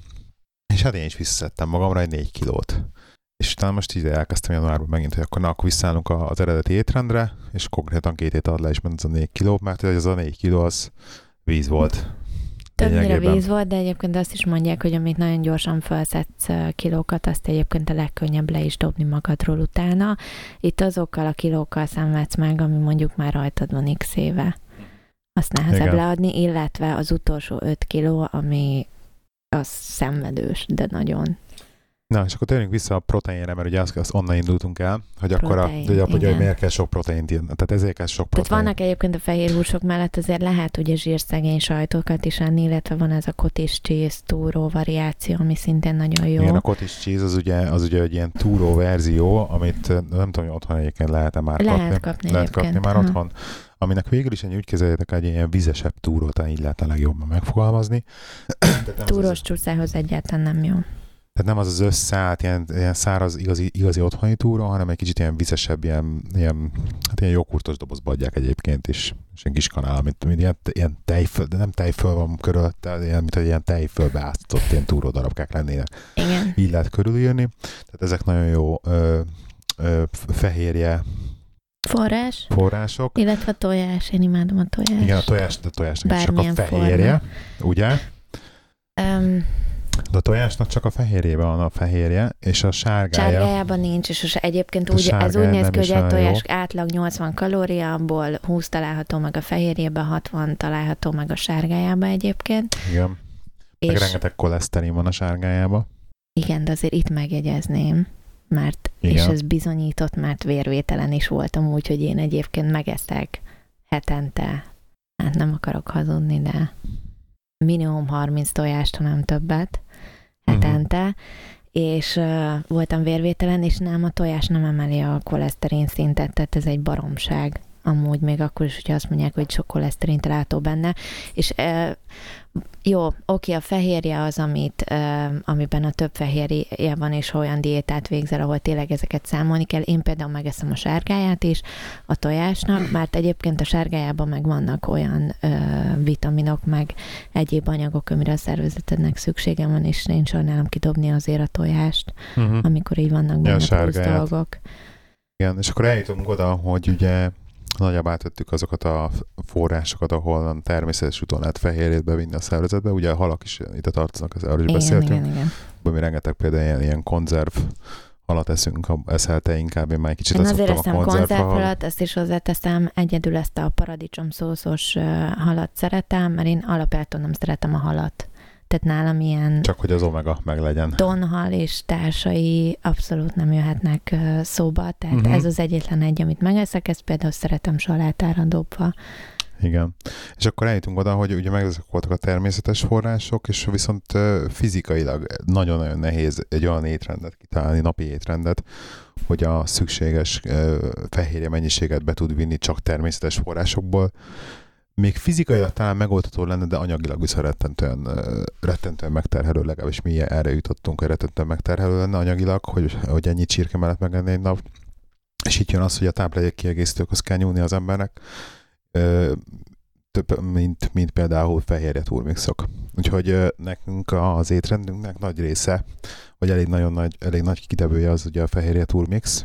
és hát én is visszaszedtem magamra egy 4 kilót. És utána most így elkezdtem januárban megint, hogy akkor visszaállunk az eredeti étrendre, és konkrétan 2 hét alatt le is ment az a 4 kiló, mert az a 4 kiló az víz volt. Többnyire víz volt, de egyébként azt is mondják, hogy amit nagyon gyorsan felszedsz kilókat, azt egyébként a legkönnyebb le is dobni magadról utána. Itt azokkal a kilókkal szenvedsz meg, ami mondjuk már rajtad van x éve. Azt nehezebb leadni, illetve az utolsó 5 kiló, ami az szenvedős, de nagyon. Na, és akkor térjünk vissza a proteinre, mert ugye azt onnan indultunk el, hogy hogy miért kell sok proteint írni. Tehát ezért kell sok protein. Tehát vannak egyébként a fehér húsok mellett azért lehet ugye zsírszegény sajtokat is enni, illetve van ez a cottage cheese túró variáció, ami szintén nagyon jó. Igen, a cottage cheese az ugye egy ilyen túró verzió, amit nem tudom, hogy otthon egyébként lehet-e már lehet kapni már otthon. Aminek végül is úgy kezeljétek, egy ilyen vizesebb túrót, így lehet a legjobban megfogalmazni. Túrós csúszához egyáltalán nem jó. Tehát nem az az összeállt, ilyen száraz, igazi otthoni túra, hanem egy kicsit ilyen vizesebb, ilyen jogurtos dobozba adják egyébként is. És egy kis kanál, mint ilyen tejföl, de nem tejföl van körülötte, mint hogy ilyen tejfölbe áztatott ilyen túródarabkák lennének. Igen. Így lehet körülírni. Tehát ezek nagyon jó fehérje források. Illetve tojás, én imádom a tojást. Igen, a tojásnak csak a fehérje, ugye? De a tojásnak csak a fehérjében van a fehérje, és a sárgája... Sárgájában nincs, és egyébként ez úgy néz ki, hogy egy tojás átlag 80 kalória, abból 20 található meg a fehérjében, 60 található meg a sárgájában egyébként. Igen. Meg rengeteg koleszterin van a sárgájában. Igen, de azért itt megjegyezném, mert igen. És ez bizonyított, mert vérvételen is voltam, úgyhogy én egyébként megeszek hetente. Hát nem akarok hazudni, de... minimum 30 tojást, ha nem többet hetente, és voltam vérvételen, és nem, a tojás nem emeli a koleszterin szintet, tehát ez egy baromság. Amúgy még akkor is, hogyha azt mondják, hogy sok koleszterint látó benne, és a fehérje az, amiben a több fehérje van, és olyan diétát végzel, ahol tényleg ezeket számolni kell. Én például megeszem a sárgáját is a tojásnak, mert egyébként a sárgájában meg vannak olyan vitaminok, meg egyéb anyagok, amire a szervezetednek szüksége van, és nincs sajnálom kidobni azért a tojást, amikor így vannak benne plusz dolgok. Igen, és akkor eljutunk oda, hogy ugye nagyjából átvettük azokat a forrásokat, ahol a természetes úton lehet fehérjét bevinni a szervezetbe. Ugye a halak is itt tartoznak, erről is beszéltünk. Mi rengeteg például ilyen konzerv halat eszünk, eszelte inkább, én már egy kicsit leszoktam a konzervhalat. Ezt is hozzáteszem, egyedül ezt a paradicsom szószos halat szeretem, mert én alapjától nem szeretem a halat. Tehát nálam ilyen... Csak hogy az omega meg legyen. Tonhal és társai abszolút nem jöhetnek szóba, tehát ez az egyetlen egy, amit megeszek, ezt például szeretem salátára dobva. Igen. És akkor eljutunk oda, hogy ugye megezek voltak a természetes források, és viszont fizikailag nagyon-nagyon nehéz egy olyan étrendet kitalálni, napi étrendet, hogy a szükséges fehérje mennyiséget be tud vinni csak természetes forrásokból. Még fizikailag talán megoldható lenne, de anyagilag viszont rettentően megterhelő, legalábbis mi erre jutottunk, hogy rettentően megterhelő lenne anyagilag, hogy ennyi csirke mellett megenni egy nap. És itt jön az, hogy a táplálékkiegészítőkhöz kell nyúlni az embernek, több, mint például fehérje turmixok. Úgyhogy nekünk az étrendünknek nagy része, vagy elég nagy kitevője az ugye a fehérje turmix.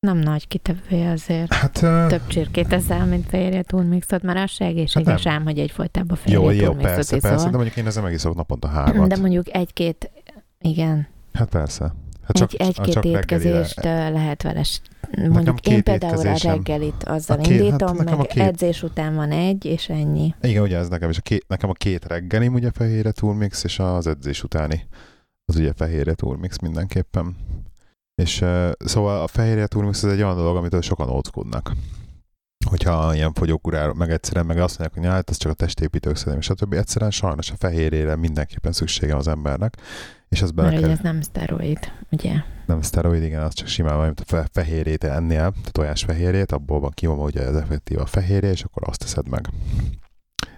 Nem nagy kitevője azért. Hát, több csirkét eszel, mint fehérje turmixot, már az se egészséges ám, hogy egyfolytában fehérje turmixot iszol. Jó, persze, de mondjuk én ezen megiszok naponta 3-at. De mondjuk egy-két, igen. Hát persze. Hát csak, egy-két étkezést lehet vele. Mondjuk én például a reggelit azzal indítom, hát meg edzés után van egy, és ennyi. Igen, ugye ez nekem is. Nekem a két reggelim ugye fehérje turmix, és az edzés utáni az ugye fehérje turmix mindenképpen. És szóval a fehérje turmix az egy olyan dolog, amitől sokan óckodnak. Hogyha ilyen fogyókuráról, meg egyszerűen meg azt mondják, hogy hát ez csak a testépítők szerintem, stb. Egyszerűen sajnos a fehérjére mindenképpen szüksége az embernek. És az bele kell... ez nem szteroid, ugye? Nem szteroid, igen, az csak simán van, mint a fehérjét ennél, tojás fehérjét, abból van kivonva ugye az effektív a fehérje, és akkor azt teszed meg.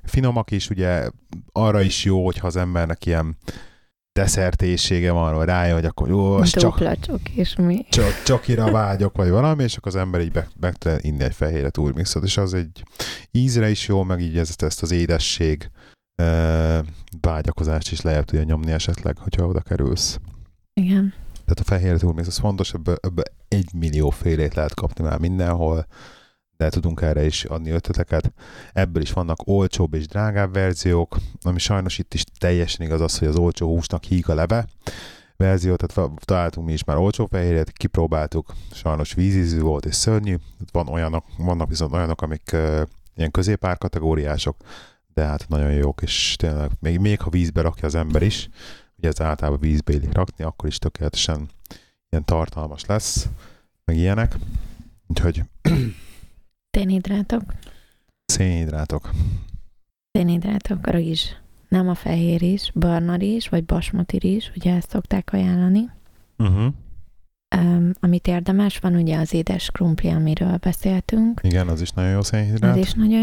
Finomak is ugye arra is jó, hogyha az embernek ilyen deszertéssége van, vagy rájön, hogy akkor jó, csokira vágyok, vagy valami, és akkor az ember így meg tud inni egy fehérje turmixot, és az egy ízre is jó, meg így ezt az édesség vágyakozást is lejjebb tudja nyomni esetleg, hogyha oda kerülsz. Igen. Tehát a fehérje turmix, az fontos, ebből 1 millió félét lehet kapni már mindenhol, de tudunk erre is adni ötleteket. Ebből is vannak olcsóbb és drágább verziók, ami sajnos itt is teljesen igaz az, hogy az olcsó húsnak híg a leve verzió, tehát találtunk mi is már olcsó fehérjét, kipróbáltuk, sajnos vízízű volt és szörnyű, vannak viszont olyanok, amik ilyen középárkategóriások, de hát nagyon jók, és tényleg még ha vízbe rakja az ember is, ugye ez általában vízbe illik rakni, akkor is tökéletesen ilyen tartalmas lesz, meg ilyenek. Úgyhogy... Szénhidrátok, rizs. Nem a fehér rizs, barna rizs, vagy basmati rizs, ugye ezt szokták ajánlani. Amit érdemes, van ugye az édes krumpli, amiről beszéltünk. Igen, az is nagyon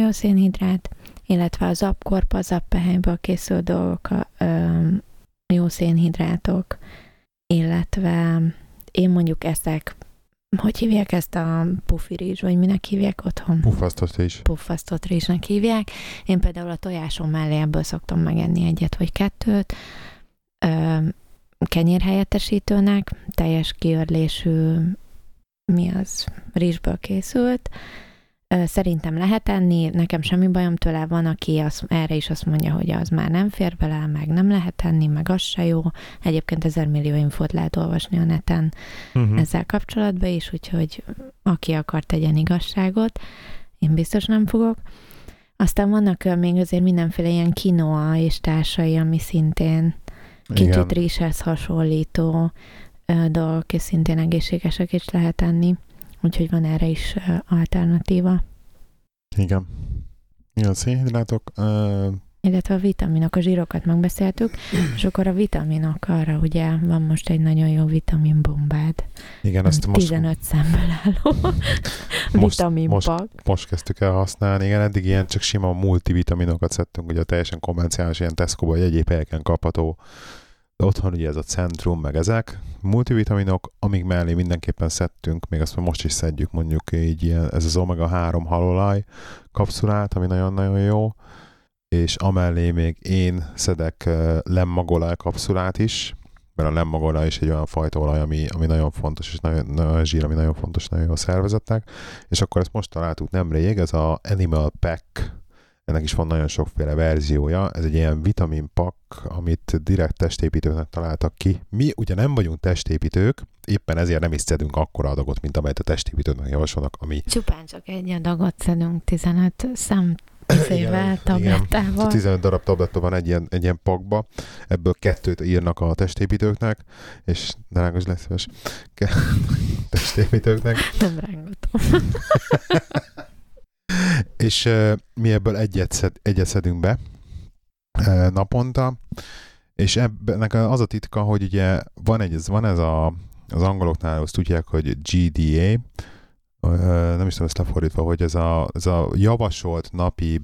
jó szénhidrát. Illetve a zabkorpa, zabpehelyből készül dolgok, jó szénhidrátok, illetve én mondjuk eszek, hogy hívják ezt a pufirizs, vagy minek hívják otthon? Puffasztott rizs. Puffasztott rizsnek hívják. Én például a tojásom mellé ebből szoktam megenni egyet vagy kettőt. Kenyérhelyettesítőnek, teljes kiörlésű, mi az, rizsből készült. Szerintem lehet enni, nekem semmi bajom tőle, van, aki erre is azt mondja, hogy az már nem fér bele, meg nem lehet enni, meg az se jó. Egyébként 1000 millió infót lehet olvasni a neten ezzel kapcsolatban is, úgyhogy aki akar, tegyen igazságot, én biztos nem fogok. Aztán vannak még azért mindenféle ilyen kinoa és társai, ami szintén kicsit rizshez hasonlító dolgok, és szintén egészségesek is lehet enni. Úgyhogy van erre is alternatíva. Igen. Igen, szénhidrátok. Illetve a vitaminok, a zsírokat megbeszéltük, és akkor a vitaminok arra ugye van most egy nagyon jó vitaminbombád. Igen, ezt most... 15 szemből álló vitaminpak. Most kezdtük el használni. Igen, eddig ilyen csak sima multivitaminokat szedtünk, ugye a teljesen konvencionális, ilyen Tesco-ba, vagy egyéb helyeken kapható. Otthon ugye ez a Centrum, meg ezek, multivitaminok, amik mellé mindenképpen szedtünk, még azt most is szedjük, mondjuk így ilyen, ez az omega-3 halolaj kapszulát, ami nagyon-nagyon jó, és amellé még én szedek lemmagolaj kapszulát is, mert a lemmagolaj is egy olyan fajta olaj, ami nagyon fontos, és nagyon zsír, ami nagyon fontos, nagyon jó a szervezetnek, és akkor ezt most találtuk nemrég, ez a Animal Pack, ennek is van nagyon sokféle verziója, ez egy ilyen vitaminpak, amit direkt testépítőknek találtak ki. Mi ugye nem vagyunk testépítők, éppen ezért nem is szedünk akkora adagot, mint amelyet a testépítőknek javasolnak, ami... Csupán csak egy adagot szedünk, 15 szám. Igen, tablettával. 15 darab tabletta van egy ilyen pakba, ebből 2 írnak a testépítőknek, és drágos lesz szíves testépítőknek. Nem rángatom. És mi ebből egyet szedünk be naponta, és ebben az a titka, hogy ugye van ez az angoloknál azt tudják, hogy GDA, nem is tudom ezt lefordítva, hogy ez a javasolt napi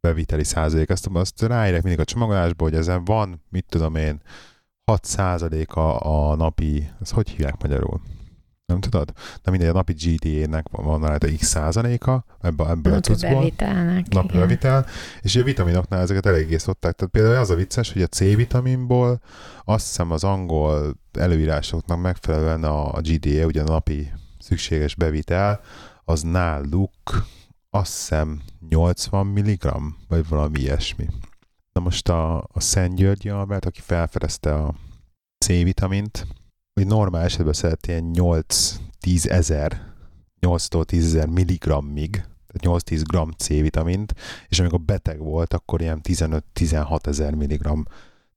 beviteli százalék, azt ráírják mindig a csomagolásba, hogy ezen van, mit tudom én, 6%-a a napi, ezt hogy hívják magyarul? Nem tudod? De mindegy, a napi GDA-nek van rajta x százaléka, ebből a cuccból. Napi bevitel. És a vitaminoknál ezeket eléggé szokták. Tehát például az a vicces, hogy a C-vitaminból azt hiszem az angol előírásoknak megfelelően a GDA, ugye a napi szükséges bevitel, az náluk azt hiszem 80 mg, vagy valami ilyesmi. Na most a Szent Györgyi Albert, aki felfedezte a C-vitamint, hogy normál esetben szeret ilyen 8-10 ezer milligrammig, tehát 8-10 gram C-vitamint, és amikor beteg volt, akkor ilyen 15-16 ezer milligram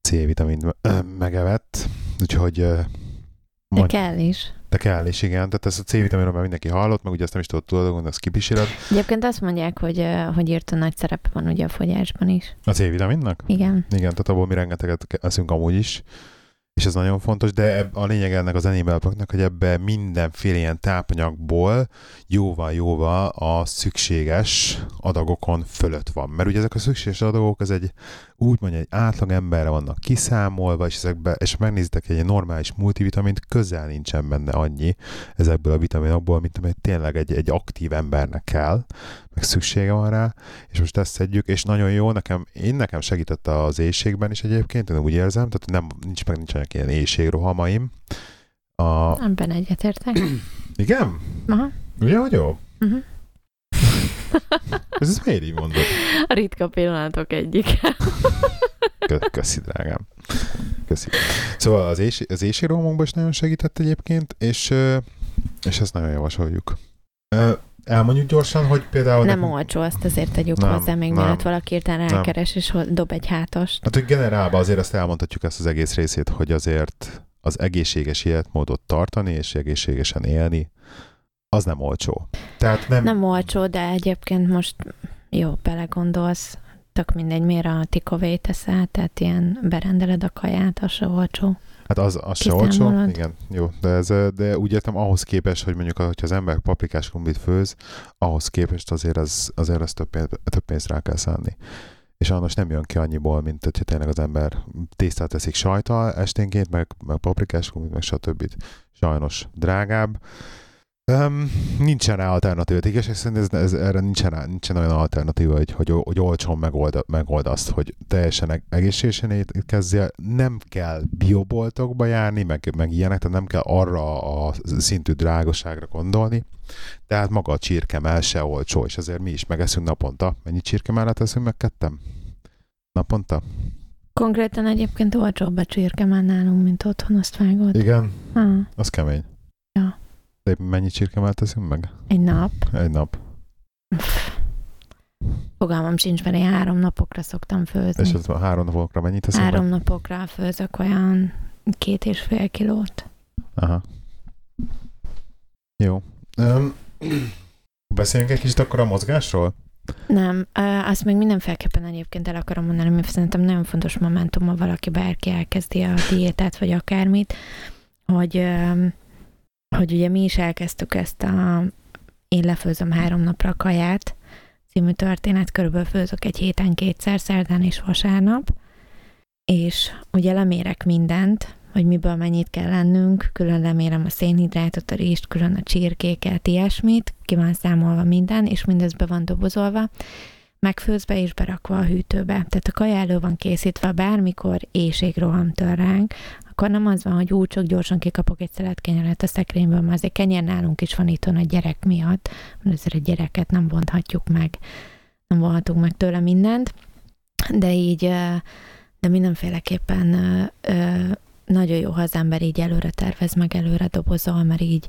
C-vitamint megevett, úgyhogy... De kell is. De kell is, igen. Tehát ezt a C-vitaminról már mindenki hallott, meg ugye ezt nem is tudod gondolni, ezt kipisíled. Egyébként azt mondják, hogy írtó nagy szerep van ugye a fogyásban is. A C-vitaminnak? Igen. Igen, tehát abból mi rengeteget eszünk amúgy is, és ez nagyon fontos, de a lényeg ennek az Animal Packnek, hogy ebbe mindenféle ilyen tápanyagból jóval-jóval a szükséges adagokon fölött van. Mert ugye ezek a szükséges adagok, ez egy úgymond egy átlag emberre vannak kiszámolva, és ezekbe, és megnézitek egy normális multivitamint, közel nincsen benne annyi ezekből a vitaminokból, mint amely tényleg egy aktív embernek kell, meg szüksége van rá, és most ezt szedjük, és nagyon jó, nekem segített az éjségben is egyébként, én úgy érzem, tehát nincsenek ilyen éjségrohamaim. Ebben egyetértek. Igen? Aha. Ugye, hogy jó? Uh-huh. Ez miért így mondod? A ritka pillanatok egyik. Köszi, drágám. Köszi. Szóval az éjségrohamokban is nagyon segített egyébként, és ezt nagyon javasoljuk. Elmondjuk gyorsan, hogy például... Nem olcsó, azt azért tegyük hozzá, még mielőtt valaki hirtelen rákeres, és dob egy hátast. Hát, hogy generálban azért azt elmondhatjuk ezt az egész részét, hogy azért az egészséges életmódot tartani, és egészségesen élni, az nem olcsó. Tehát nem olcsó, de egyébként most jó, belegondolsz, tök mindegy, miért a tikové teszel, tehát ilyen berendeled a kaját, az se olcsó. Hát az se olcsó, igen, jó, de úgy értem ahhoz képest, hogy mondjuk, hogyha az ember paprikás krumplit főz, ahhoz képest azért több pénzt rá kell szánni. És annos nem jön ki annyiból, mint hogyha tényleg az ember tésztát teszik sajtal esténként, meg paprikás krumplit, meg stb. Sajnos drágább. Nincsen rá alternatíva, és szerintem erre nincsen olyan alternatíva, hogy olcsón megold azt, hogy teljesen egészségesen kezdjél, nem kell bioboltokba járni, meg ilyenek, tehát nem kell arra a szintű drágaságra gondolni, tehát maga a csirkemell se olcsó, és azért mi is megeszünk naponta. Mennyi csirkemellet eszünk meg ketten? Naponta? Konkrétan egyébként olcsóbb a csirkemell nálunk, mint otthon, azt vágod? Igen, az kemény. Ja. De mennyi csirkemelt teszünk meg? Egy nap. Fogalmam sincs, mert én 3 napokra szoktam főzni. És az 3 napokra mennyit teszünk? 3 meg? Napokra főzök olyan 2,5 kilót. Aha. Jó. Beszéljünk egy kicsit akkor a mozgásról? Nem, azt még mindenféleképpen egyébként el akarom mondani, mert szerintem nagyon fontos momentum, ha valaki bárki elkezdi a diétát, vagy akármit, hogy ugye mi is elkezdtük ezt a Én lefőzöm 3 napra a kaját című történet, körülbelül főzök egy héten 2-szer, szerdán és vasárnap, és ugye lemérek mindent, hogy miből mennyit kell lennünk, külön lemérem a szénhidrátot, a rist, külön a csirkéket, ilyesmit, ki van számolva minden, és mindez be van dobozolva, megfőzve és berakva a hűtőbe. Tehát a kaja elő van készítve, bármikor éjségroham tör ránk, akkor nem az van, hogy úgy csak gyorsan kikapok egy szeletkenyeret a szekrényből, mert azért kenyér nálunk is van itthon a gyerek miatt, mert azért a gyereket nem vonthatjuk meg, nem vonhatunk meg tőle mindent, de így, de mindenféleképpen nagyon jó, ha az ember így előre tervez, meg előre dobozol, mert így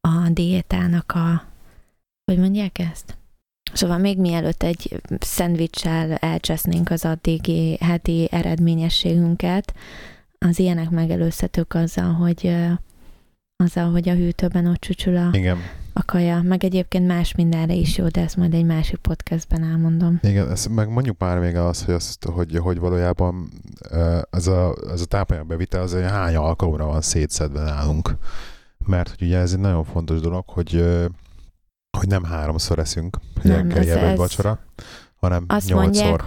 a diétának a... Hogy mondják ezt? Szóval még mielőtt egy szendvicssel elcsesznénk az addigi heti eredményességünket, az ilyenek megelőzhetők azzal, hogy a hűtőben ott csücsül a kaja. Meg egyébként más mindenre is jó, de ezt majd egy másik podcastben elmondom. Igen, ezt meg mondjuk már még azt, hogy valójában ez a tápanyagbevitel az, hogy hány alkalomra van szétszedve nálunk. Mert hogy ugye ez egy nagyon fontos dolog, hogy nem háromszor eszünk reggel vagy vacsora, hanem azt 8-szor. Mondják,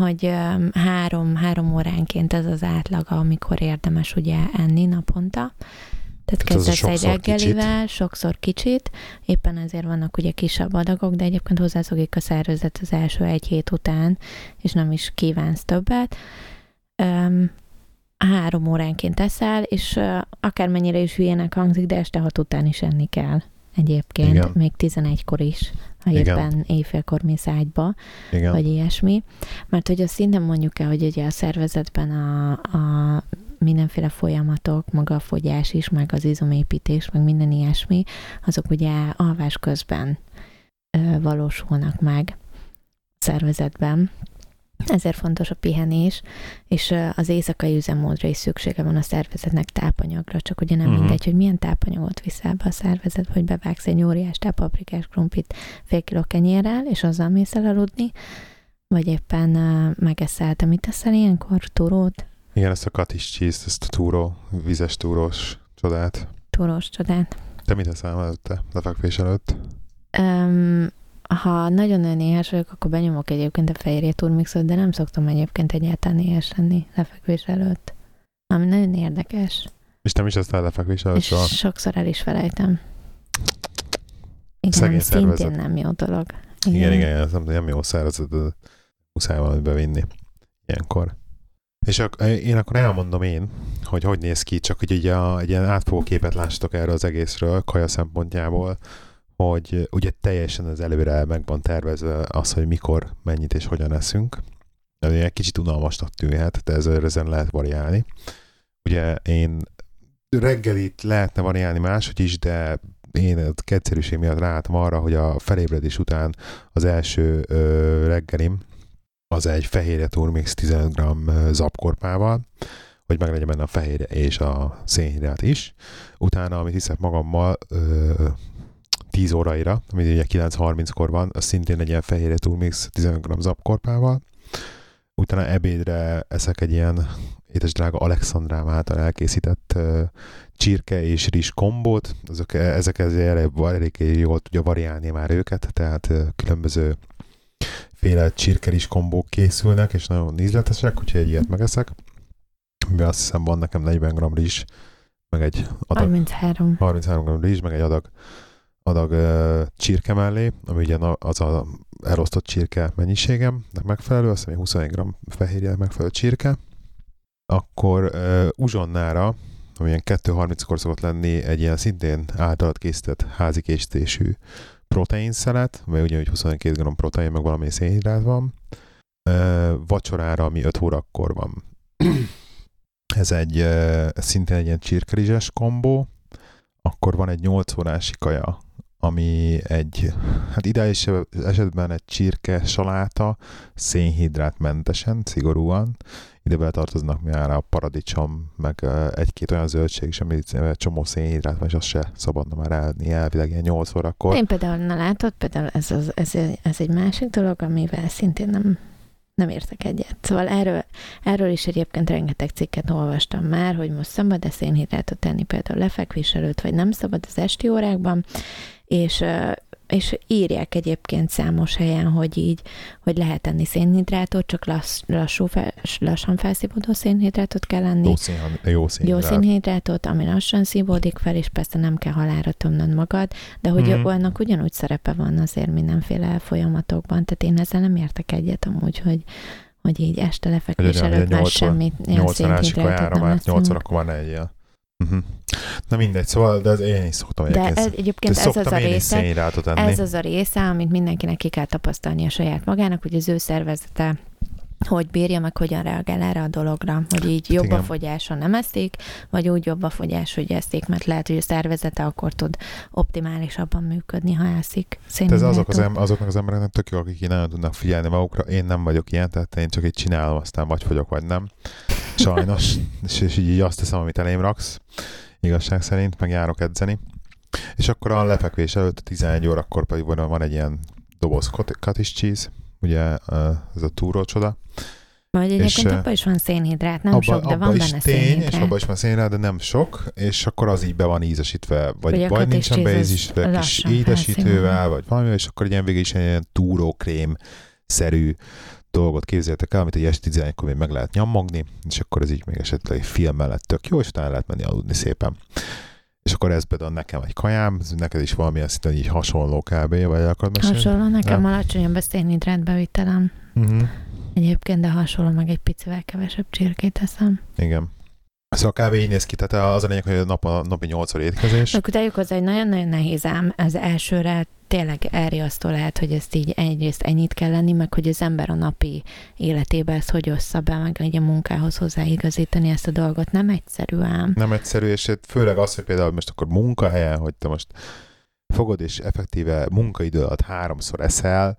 hogy három óránként ez az átlaga, amikor érdemes ugye enni naponta. Tehát kezdesz egy reggelivel, sokszor kicsit, éppen ezért vannak ugye kisebb adagok, de egyébként hozzászokik a szervezet az első egy hét után, és nem is kívánsz többet. 3 óránként eszel, és akármennyire is hülyének hangzik, de este 6 után is enni kell. Egyébként, igen. Még 11-kor is, ha éppen éjfélkor mész ágyba, vagy ilyesmi. Mert hogy azt innen mondjuk el, hogy ugye a szervezetben a mindenféle folyamatok, maga a fogyás is, meg az izomépítés, meg minden ilyesmi, azok ugye alvás közben valósulnak meg szervezetben. Ezért fontos a pihenés, és az éjszakai üzemmódra is szüksége van a szervezetnek tápanyagra, csak ugye nem mindegy, hogy milyen tápanyagot viszel be a szervezetbe, hogy bevágsz egy óriás tápaprikás krumplit fél kiló kenyérrel, és azzal mész el aludni, vagy éppen megeszel. Te mit teszel ilyenkor? Túrót? Igen, ezt a cottage cheese-t, ezt a vizes túrós csodát. Te mit teszel előtte, lefekvés előtt? Ha nagyon-nagyon éhes vagyok, akkor benyomok egyébként a fehérje turmixot, de nem szoktam egyébként egyáltalán éhes lenni lefekvés előtt. Ami nagyon érdekes. És nem is ezt lefekvés előtt soha? Sokszor el is felejtem. Igen, ez szintén nem jó dolog. Igen, ez nem jó szervezet, ez muszáj valamit bevinni ilyenkor. És én akkor elmondom hogy néz ki, csak hogy ugye egy ilyen átfogó képet lássatok erről az egészről, kaja szempontjából, hogy ugye teljesen az előre meg van tervezve az, hogy mikor, mennyit és hogyan eszünk. Egy kicsit unalmasnak tűnhet, de ezen lehet variálni. Ugye én reggelit lehetne variálni máshogy is, de én a egyszerűség miatt ráálltam arra, hogy a felébredés után az első reggelim az egy fehérje turmix 15 g zabkorpával, hogy meglegyen benne a fehérje és a szénhidrát is. Utána, amit hiszek magammal 10 óraira, ami ugye 9:30-kor van, az szintén egy ilyen fehérje turmix 15 g zabkorpával. Utána ebédre eszek egy ilyen édesdrága Alexandrám által elkészített csirke és rizs kombót. Ezek elég jól tudja variálni már őket, tehát különböző féle csirke-rizs kombók készülnek, és nagyon ízletesek, úgyhogy egy ilyet megeszek. Mivel azt hiszem van nekem 40 g rizs, meg egy adag... 33 g rizs, meg egy adag csirke mellé, ami ugye az a elosztott csirke mennyiségem, megfelelő, azt hiszem 21 g fehérje megfelelő csirke, akkor uzsonnára, ami ilyen 2:30-kor szokott lenni, egy ilyen szintén általad készített házi készítésű proteinszelet, vagy ugyanúgy 22 g protein, meg valami szénhidrát van, vacsorára, ami 5 órakor van. Ez egy szintén egy ilyen csirkerizses kombó, akkor van egy 8 órás kaja, ami egy, hát ideális esetben egy csirke saláta, szénhidrátmentesen, szigorúan. Ide bele tartoznak már a paradicsom, meg egy-két olyan zöldség is, ami csomó szénhidrát van, és azt se szabadna már elni elvileg ilyen 8 órakor. Én például, például ez egy másik dolog, amivel szintén nem értek egyet. Szóval erről is egyébként rengeteg cikket olvastam már, hogy most szabad-e szénhidrátot enni például lefekvés előtt, vagy nem szabad az esti órákban, és írják egyébként számos helyen, hogy így, hogy lehet enni szénhidrátot, csak lassan felszívódó szénhidrátot kell enni. Jó szénhidrátot, ami lassan szívódik fel, és persze nem kell halálra tömnöd magad, de hogy annak ugyanúgy szerepe van azért mindenféle folyamatokban, tehát én ezzel nem értek egyet amúgy, hogy hogy így este lefekvés előtt már semmit. 80 ásik ajára már 80, akkor már ne egyél. Uh-huh. Na mindegy, szóval, de én is szoktam érkezni. De egyébként ez az a része, amit mindenkinek ki kell tapasztalnia saját magának, hogy az ő szervezete hogy bírja, meg hogyan reagál erre a dologra, hogy így jobb a fogyás, ha nem eszik, vagy úgy jobb a fogyás, hogy eszik, mert lehet, hogy a szervezete akkor tud optimálisabban működni, ha eszik. Ez azoknak az embereknek tök jó, akik nagyon tudnak figyelni magukra, én nem vagyok ilyen, tehát én csak így csinálom, aztán vagy fogyok, vagy nem. Sajnos, és így azt teszem, amit elém raksz, igazság szerint, meg járok edzeni. És akkor a lefekvés előtt, 11 órakor pedig van egy ilyen doboz cottage cheese, ugye ez a túrócsoda. Vagy egyébként abban is van szénhidrát, nem sok, de van benne szénhidrát. És abban is van szénhidrát, de nem sok, és akkor az így be van ízesítve, vagy nincsen beízesítve, kis édesítővel, vagy valami, és akkor ilyen végig is ilyen túrókrém-szerű dolgot képzeltek el, amit egy esti 11-kor még meg lehet nyammogni, és akkor ez így még esetleg egy film mellett tök jó, és utána lehet menni aludni szépen. És akkor ez például nekem egy kajám, neked is valamilyen szinten így hasonló kb. Vagy akarod mesélni? Hasonló, nekem alacsonyabb a szénhidrát bevitelem. Uh-huh. Egyébként, de hasonló, meg egy picivel kevesebb csirkét eszem. Igen. Szóval kb. Így néz ki, tehát az a lényeg, hogy napi 8-szor étkezés. Akkor tegyük hozzá, hogy nagyon-nagyon nehéz ám az elsőre, tényleg elriasztó lehet, hogy ezt így egyrészt ennyit kell lenni, meg hogy az ember a napi életében ezt hogy ossza be, meg egy a munkához hozzáigazítani ezt a dolgot. Nem egyszerű ám. Nem egyszerű, és főleg az, hogy például most akkor munkahelyen, hogy te most fogod és effektíve munkaidő alatt 3-szor eszel,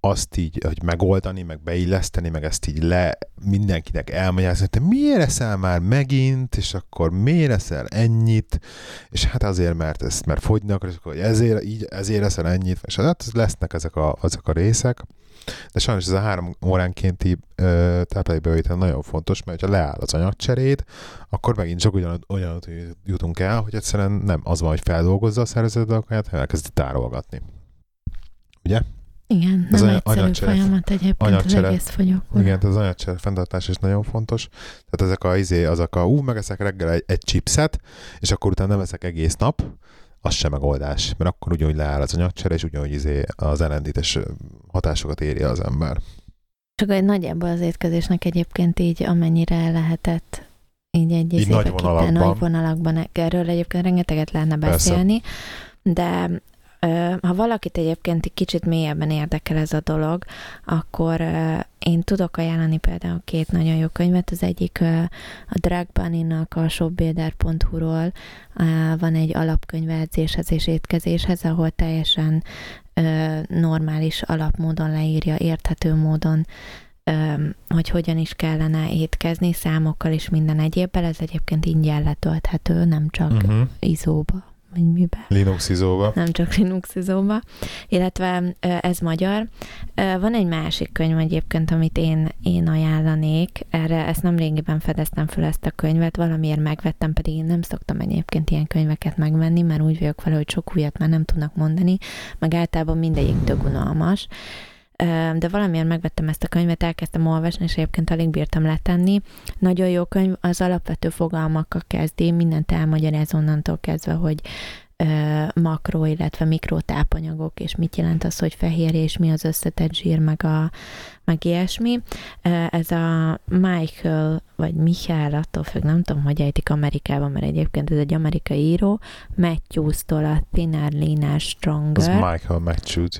azt így, hogy megoldani, meg beilleszteni, meg ezt így mindenkinek elmagyarázni, hogy te miért eszel már megint, és akkor miért eszel ennyit, és hát azért, mert ezt már fogynak, és akkor ezért eszel ennyit, és hát lesznek ezek a részek, de sajnos ez a 3 óránkénti táplálékbevétel nagyon fontos, mert ha leáll az anyagcserét, akkor megint csak olyan jutunk el, hogy egyszerűen nem az van, hogy feldolgozza a szervezetet, akkor elkezdi tárolgatni. Ugye? Igen, nem egyszerű folyamat egyébként az egész fogyókor. Igen, az anyagcsere fenntartás is nagyon fontos. Tehát megeszek reggel egy chipset, és akkor utána nem eszek egész nap, az sem megoldás, mert akkor ugyanúgy leáll az anyagcsere, és ugyanúgy az ellentétes hatásokat éri az ember. Csak egy nagyjából az étkezésnek egyébként így amennyire lehetett, így egy nagy vonalakban, erről egyébként rengeteget lehetne beszélni, de... Ha valakit egyébként kicsit mélyebben érdekel ez a dolog, akkor én tudok ajánlani például 2 nagyon jó könyvet. Az egyik a Drug Bunny-nak a shopbuilder.hu-ról van egy alapkönyve edzéshez és étkezéshez, ahol teljesen normális alapmódon leírja, érthető módon, hogy hogyan is kellene étkezni, számokkal és minden egyébbel. Ez egyébként ingyen letölthető, nem csak izóba. Linuxizóba. Nem csak Linuxizóba. Illetve ez magyar. Van egy másik könyv egyébként, amit én ajánlanék. Ezt nemrégiben fedeztem fel ezt a könyvet, valamiért megvettem, pedig én nem szoktam egyébként ilyen könyveket megvenni, mert úgy vagyok vele, hogy sok újat már nem tudnak mondani, meg általában mindegyik tök unalmas. De valamilyen megvettem ezt a könyvet, elkezdtem olvasni, és egyébként alig bírtam letenni. Nagyon jó könyv, az alapvető fogalmakkal kezdi, mindent elmagyaráz onnantól kezdve, hogy makró, illetve mikrotápanyagok, és mit jelent az, hogy fehérje, és mi az összetett zsír, meg ilyesmi. Ez a Michael, vagy Michael, attól függ, nem tudom, hogy ejtik Amerikában, mert egyébként ez egy amerikai író, Matthews-tól a Thinner Leaner Stronger. Ez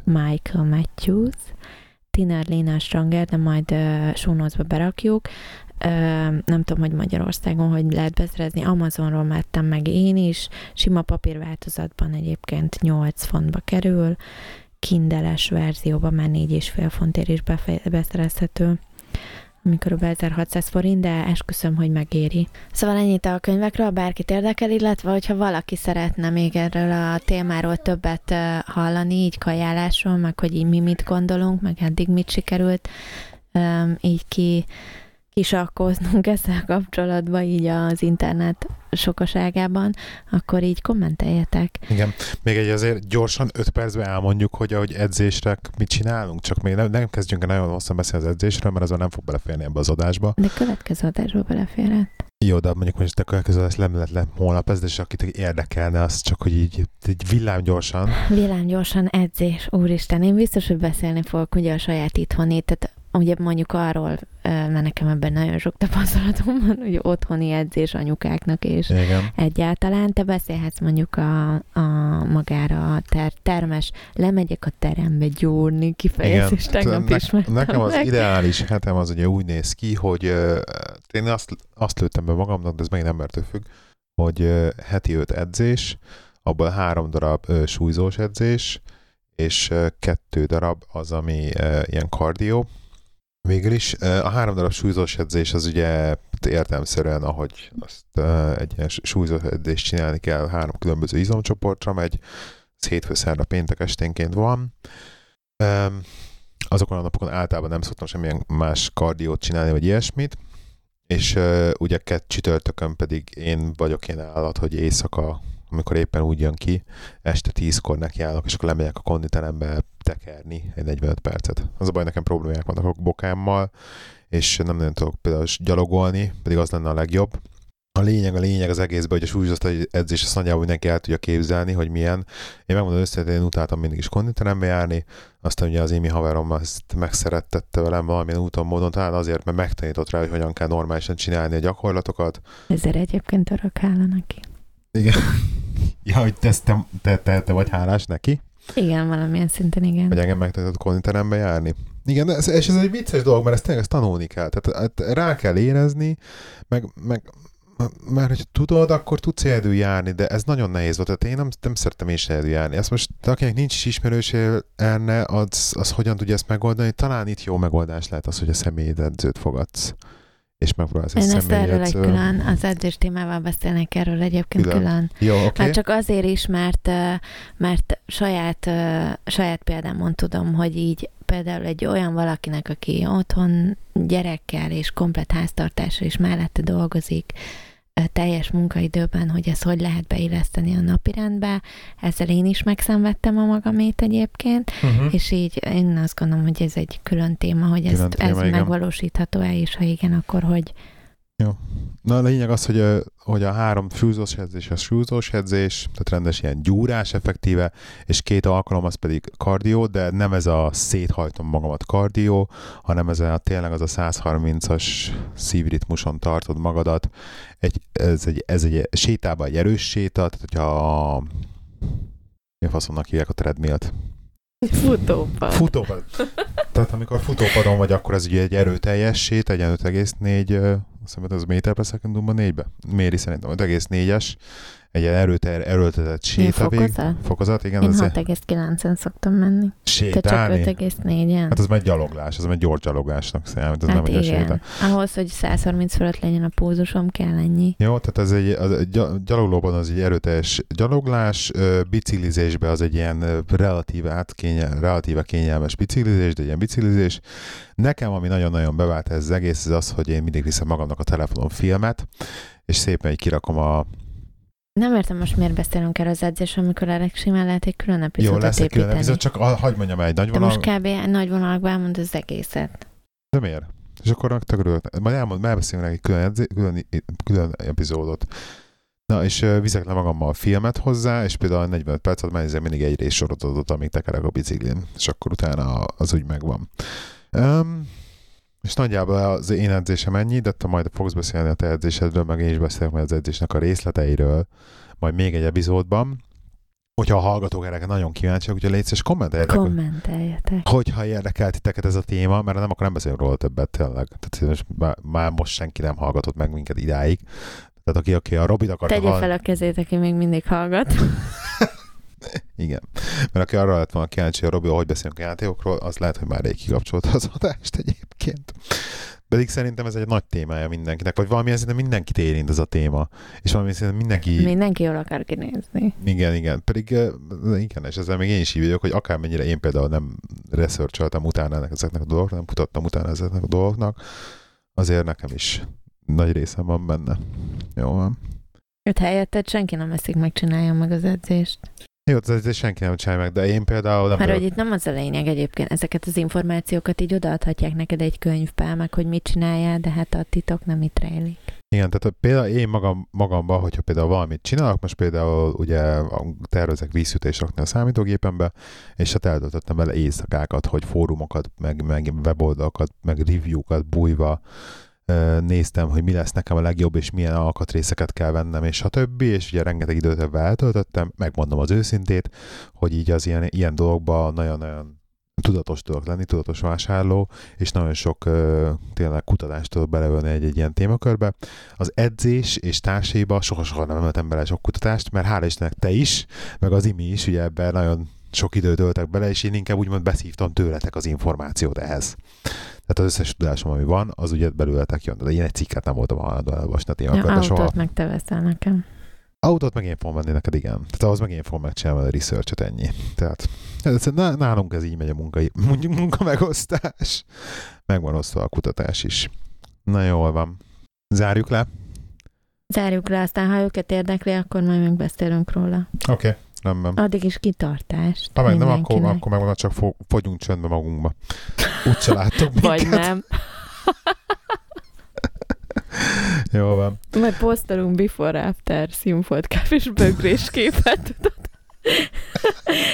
Michael Matthews. Thinner Leaner Stronger, de majd show notes-ba berakjuk. Nem tudom, hogy Magyarországon hogy lehet beszerezni, Amazonról vettem meg én is, sima papírváltozatban egyébként 8 fontba kerül, kindeles verzióban már 4,5 fontért is beszerezhető, ami kb. 1600 forint, de esküszöm, hogy megéri. Szóval ennyit a könyvekről, bárkit érdekel, illetve hogyha valaki szeretne még erről a témáról többet hallani, így kajálásról, meg hogy így mi mit gondolunk, meg eddig mit sikerült így kisakkoznunk ezzel kapcsolatban, így az internet sokaságában, akkor így kommenteljetek. Igen. Még egy azért gyorsan 5 percben elmondjuk, hogy ahogy edzésre mit csinálunk, csak még nem kezdjünk el nagyon hosszan beszélni az edzésről, mert azon nem fog beleférni ebbe az adásba. De következő adásba beleférhet. Jó, de mondjuk most a következő adás lemeletlen holnap ez, és akit érdekelne, az csak, hogy így villámgyorsan. Villámgyorsan edzés, úristen, én biztos, hogy beszélni fogok ugye a saját itthonét, tehát ugye mondjuk arról, mert nekem ebben nagyon sok tapasztalatom van, hogy otthoni edzés anyukáknak és igen. Egyáltalán te beszélhetsz mondjuk a magára a termes, lemegyek a terembe gyúrni kifejezést, tegnap is mentem. Nekem az ideális hetem az ugye úgy néz ki, hogy én azt lőttem be magamnak, de ez megint embertől függ, hogy heti 5 edzés, abból 3 darab súlyzós edzés, és 2 darab az, ami ilyen kardió. Végül is a 3 darab súlyzós edzés az ugye értelemszerűen, ahogy azt egy ilyen súlyzós edzést csinálni kell, 3 különböző izomcsoportra megy, ez hétfő-szerda péntek esténként van. Azokon a napokon általában nem szoktam semmilyen más kardiót csinálni, vagy ilyesmit, és ugye csütörtökön pedig én vagyok ilyen állat, hogy éjszaka, amikor éppen úgy jön ki, este 10-kor nekiállok, és akkor lemegyek a konditerembe tekerni egy 45 percet. Az a baj, nekem problémák vannak a bokámmal, és nem nagyon tudok például gyalogolni, pedig az lenne a legjobb. A lényeg az egészben, hogy a súlyos edzés azt nagyjából mindenki el tudja képzelni, hogy milyen. Én megmondom össze, én utáltam mindig is konditerembe járni, aztán ugye az émi haverom ezt megszerettette velem valamilyen úton, módon, talán azért, mert megtanított rá, hogy hogyan kell normálisan csinálni a gyakorlatokat. Ezért egyébként örök hála neki. Igen. Ja, hogy te vagy hálás neki? Igen, valamilyen szinten igen. Hogy engem megtanított konditerembe járni. Igen, és ez egy vicces dolog, mert ezt tanulni kell. Tehát rá kell érezni, meg mert hogy tudod, akkor tudsz egyedül járni, de ez nagyon nehéz volt, tehát én nem szerettem én sem egyedül járni. Ezt most, akinek nincs is ismerőse enne, az hogyan tudja ezt megoldani? Talán itt jó megoldás lehet az, hogy a személyedzőt fogadsz, és megpróbálsz egy személyedzőt. Én ezt erről külön, az edzés témával beszélnek erről egyébként külön. Jó, okay. Már csak azért is, mert saját példámon tudom, hogy így például egy olyan valakinek, aki otthon gyerekkel és komplett háztartással és mellette dolgozik teljes munkaidőben, hogy ezt hogy lehet beilleszteni a napirendbe. Ezzel én is megszenvedtem a magamét egyébként, és így én azt gondolom, hogy ez egy külön téma, hogy ez megvalósítható-e, és ha igen, akkor hogy... Jó. Na a lényeg az, hogy a 3 súlyzós edzés a súlyzós edzés, tehát rendes ilyen gyúrás effektíve, és 2 alkalom az pedig kardió, de nem ez a széthajtom magamat kardió, hanem ez a tényleg az a 130-as szívritmuson tartod magadat. Ez egy sétában egy erős séta, tehát hogyha mi faszomnak hívják a treadmillt? Futópad. Tehát amikor futópadon vagy, akkor ez ugye egy erőteljes séta, egy 5,4 szerintem az méter per szekundumban 4-be. Méri szerintem 5,4-es, egy erőltetett sétavég. Fokozat? Igen, én 6,9-en szoktam menni. Sétálni? Te csak 5,4-en. Hát az már gyaloglás, az már gyors gyaloglásnak számít. Ez hát nem igen. Ahhoz, hogy 130 fölött legyen a pulzusom, kell ennyi. Jó, tehát ez gyakorlóban az egy erőteljes gyaloglás, biciklizésben az egy ilyen relatíve kényelmes biciklizés, de egy ilyen biciklizés. Nekem, ami nagyon-nagyon bevált ez az egész, ez az, hogy én mindig viszem magamnak a telefonon filmet, és szépen így kirakom a... Nem értem, most miért beszélünk erről az edzés, amikor elég simán lehet egy külön epizódot építeni. Jó, lesz egy külön epizód, csak hagyd mondjam el egy nagy vonal. Most kb. Nagy vonalakban elmond az egészet. De miért? És akkor tökörülök. Majd elbeszélünk egy külön epizódot. Na, és viszek le magammal a filmet hozzá, és például 45 percet megnézem mindig egy részsorozatot, amíg tekerek a biciklin. És akkor utána az úgy megvan. És nagyjából az én edzésem ennyi, de te majd fogsz beszélni a te edzésedről, meg én is beszélek majd az edzésnek a részleteiről, majd még egy epizódban. Hogyha a hallgatók erre nagyon kíváncsiak, ugye légy szíves, kommenteljetek. Hogyha érdekel titeket ez a téma, mert nem, akkor nem beszélünk róla többet tényleg. Tehát most senki nem hallgatott meg minket idáig. Tehát aki a Robit akarta hallani... Tegye fel a kezét, aki még mindig hallgat. Igen. Mert aki arra lett volna kíváncsi, hogy a Robi, ahogy beszélünk a játékokról, az lehet, hogy már rég kikapcsolta az adást egyébként. Pedig szerintem ez egy nagy témája mindenkinek, vagy valamilyen szinten mindenkit érint ez a téma. És valamilyen szinten mindenki jól akar kinézni. Igen. Pedig igen, és ezzel még én is így vagyok, hogy akármennyire én például nem researcholtam utána ezeknek a dolgoknak, nem kutattam utána ezeknek a dolgoknak, azért nekem is nagy részem van benne. Jó van. Őt helyetted senki nem eszik, megcsinálja meg az edzést. Jó, ez senki nem csinálja meg, de én például... Nem. Mert hogy itt nem az a lényeg egyébként, ezeket az információkat így odaadhatják neked egy könyvbe, meg hogy mit csináljál, de hát a titok nem itt rejlik. Igen, tehát például én magamban, hogyha például valamit csinálok, most például ugye tervezek vízütést rakni a számítógépembe, és hát eltöltöttem vele éjszakákat, hogy fórumokat, meg weboldalakat, meg review-kat bújva néztem, hogy mi lesz nekem a legjobb, és milyen alkatrészeket kell vennem, és a többi, és ugye rengeteg időt ebben eltöltöttem, megmondom az őszintét, hogy így az ilyen dologban nagyon-nagyon tudatos tudok lenni, tudatos vásárló, és nagyon sok tényleg kutatást tudok beleölni egy ilyen témakörbe. Az edzés és társaiba soha nem emeltem bele sok kutatást, mert hála Istennek te is, meg az Imi is, ugye ebben nagyon sok időt öltek bele, és én inkább úgymond beszívtam tőletek az információt ehhez. Tehát az összes tudásom, ami van, az ugye belőletek jön. De én egy cikket nem voltam hajlandó elolvasni a témakörbe soha. Autót meg te veszel nekem. Autót meg én fogom venni neked, igen. Tehát ahhoz meg én fogom megcsinálni a research-et, ennyi. Tehát nálunk ez így megy a munka megosztás. Megvan osztva a kutatás is. Na jól van. Zárjuk le? Zárjuk le, aztán ha őket érdekli, akkor majd megbeszélünk róla. Oké, rendben. Addig is kitartást. Ha meg nem, akkor megvan, csak fogyunk csöndbe magunkba. Úgyse láttok minket. Vagy nem. Jó van. Majd posztolunk before after Sínfold kávés bögrés képet, tudod?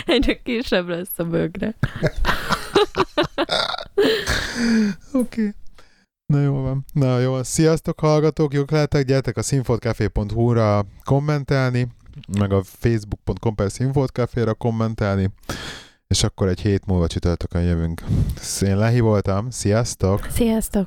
Egyre kisebb lesz a bögre. Oké. Na jó van. Sziasztok, hallgatók, jók lehetek, gyertek a sínfoldkávé.hu-ra kommentelni, meg a facebook.com/sínfoldkávéra kommentelni, és akkor egy hét múlva csütörtökön jövünk. Én Lehi voltam, sziasztok! Sziasztok!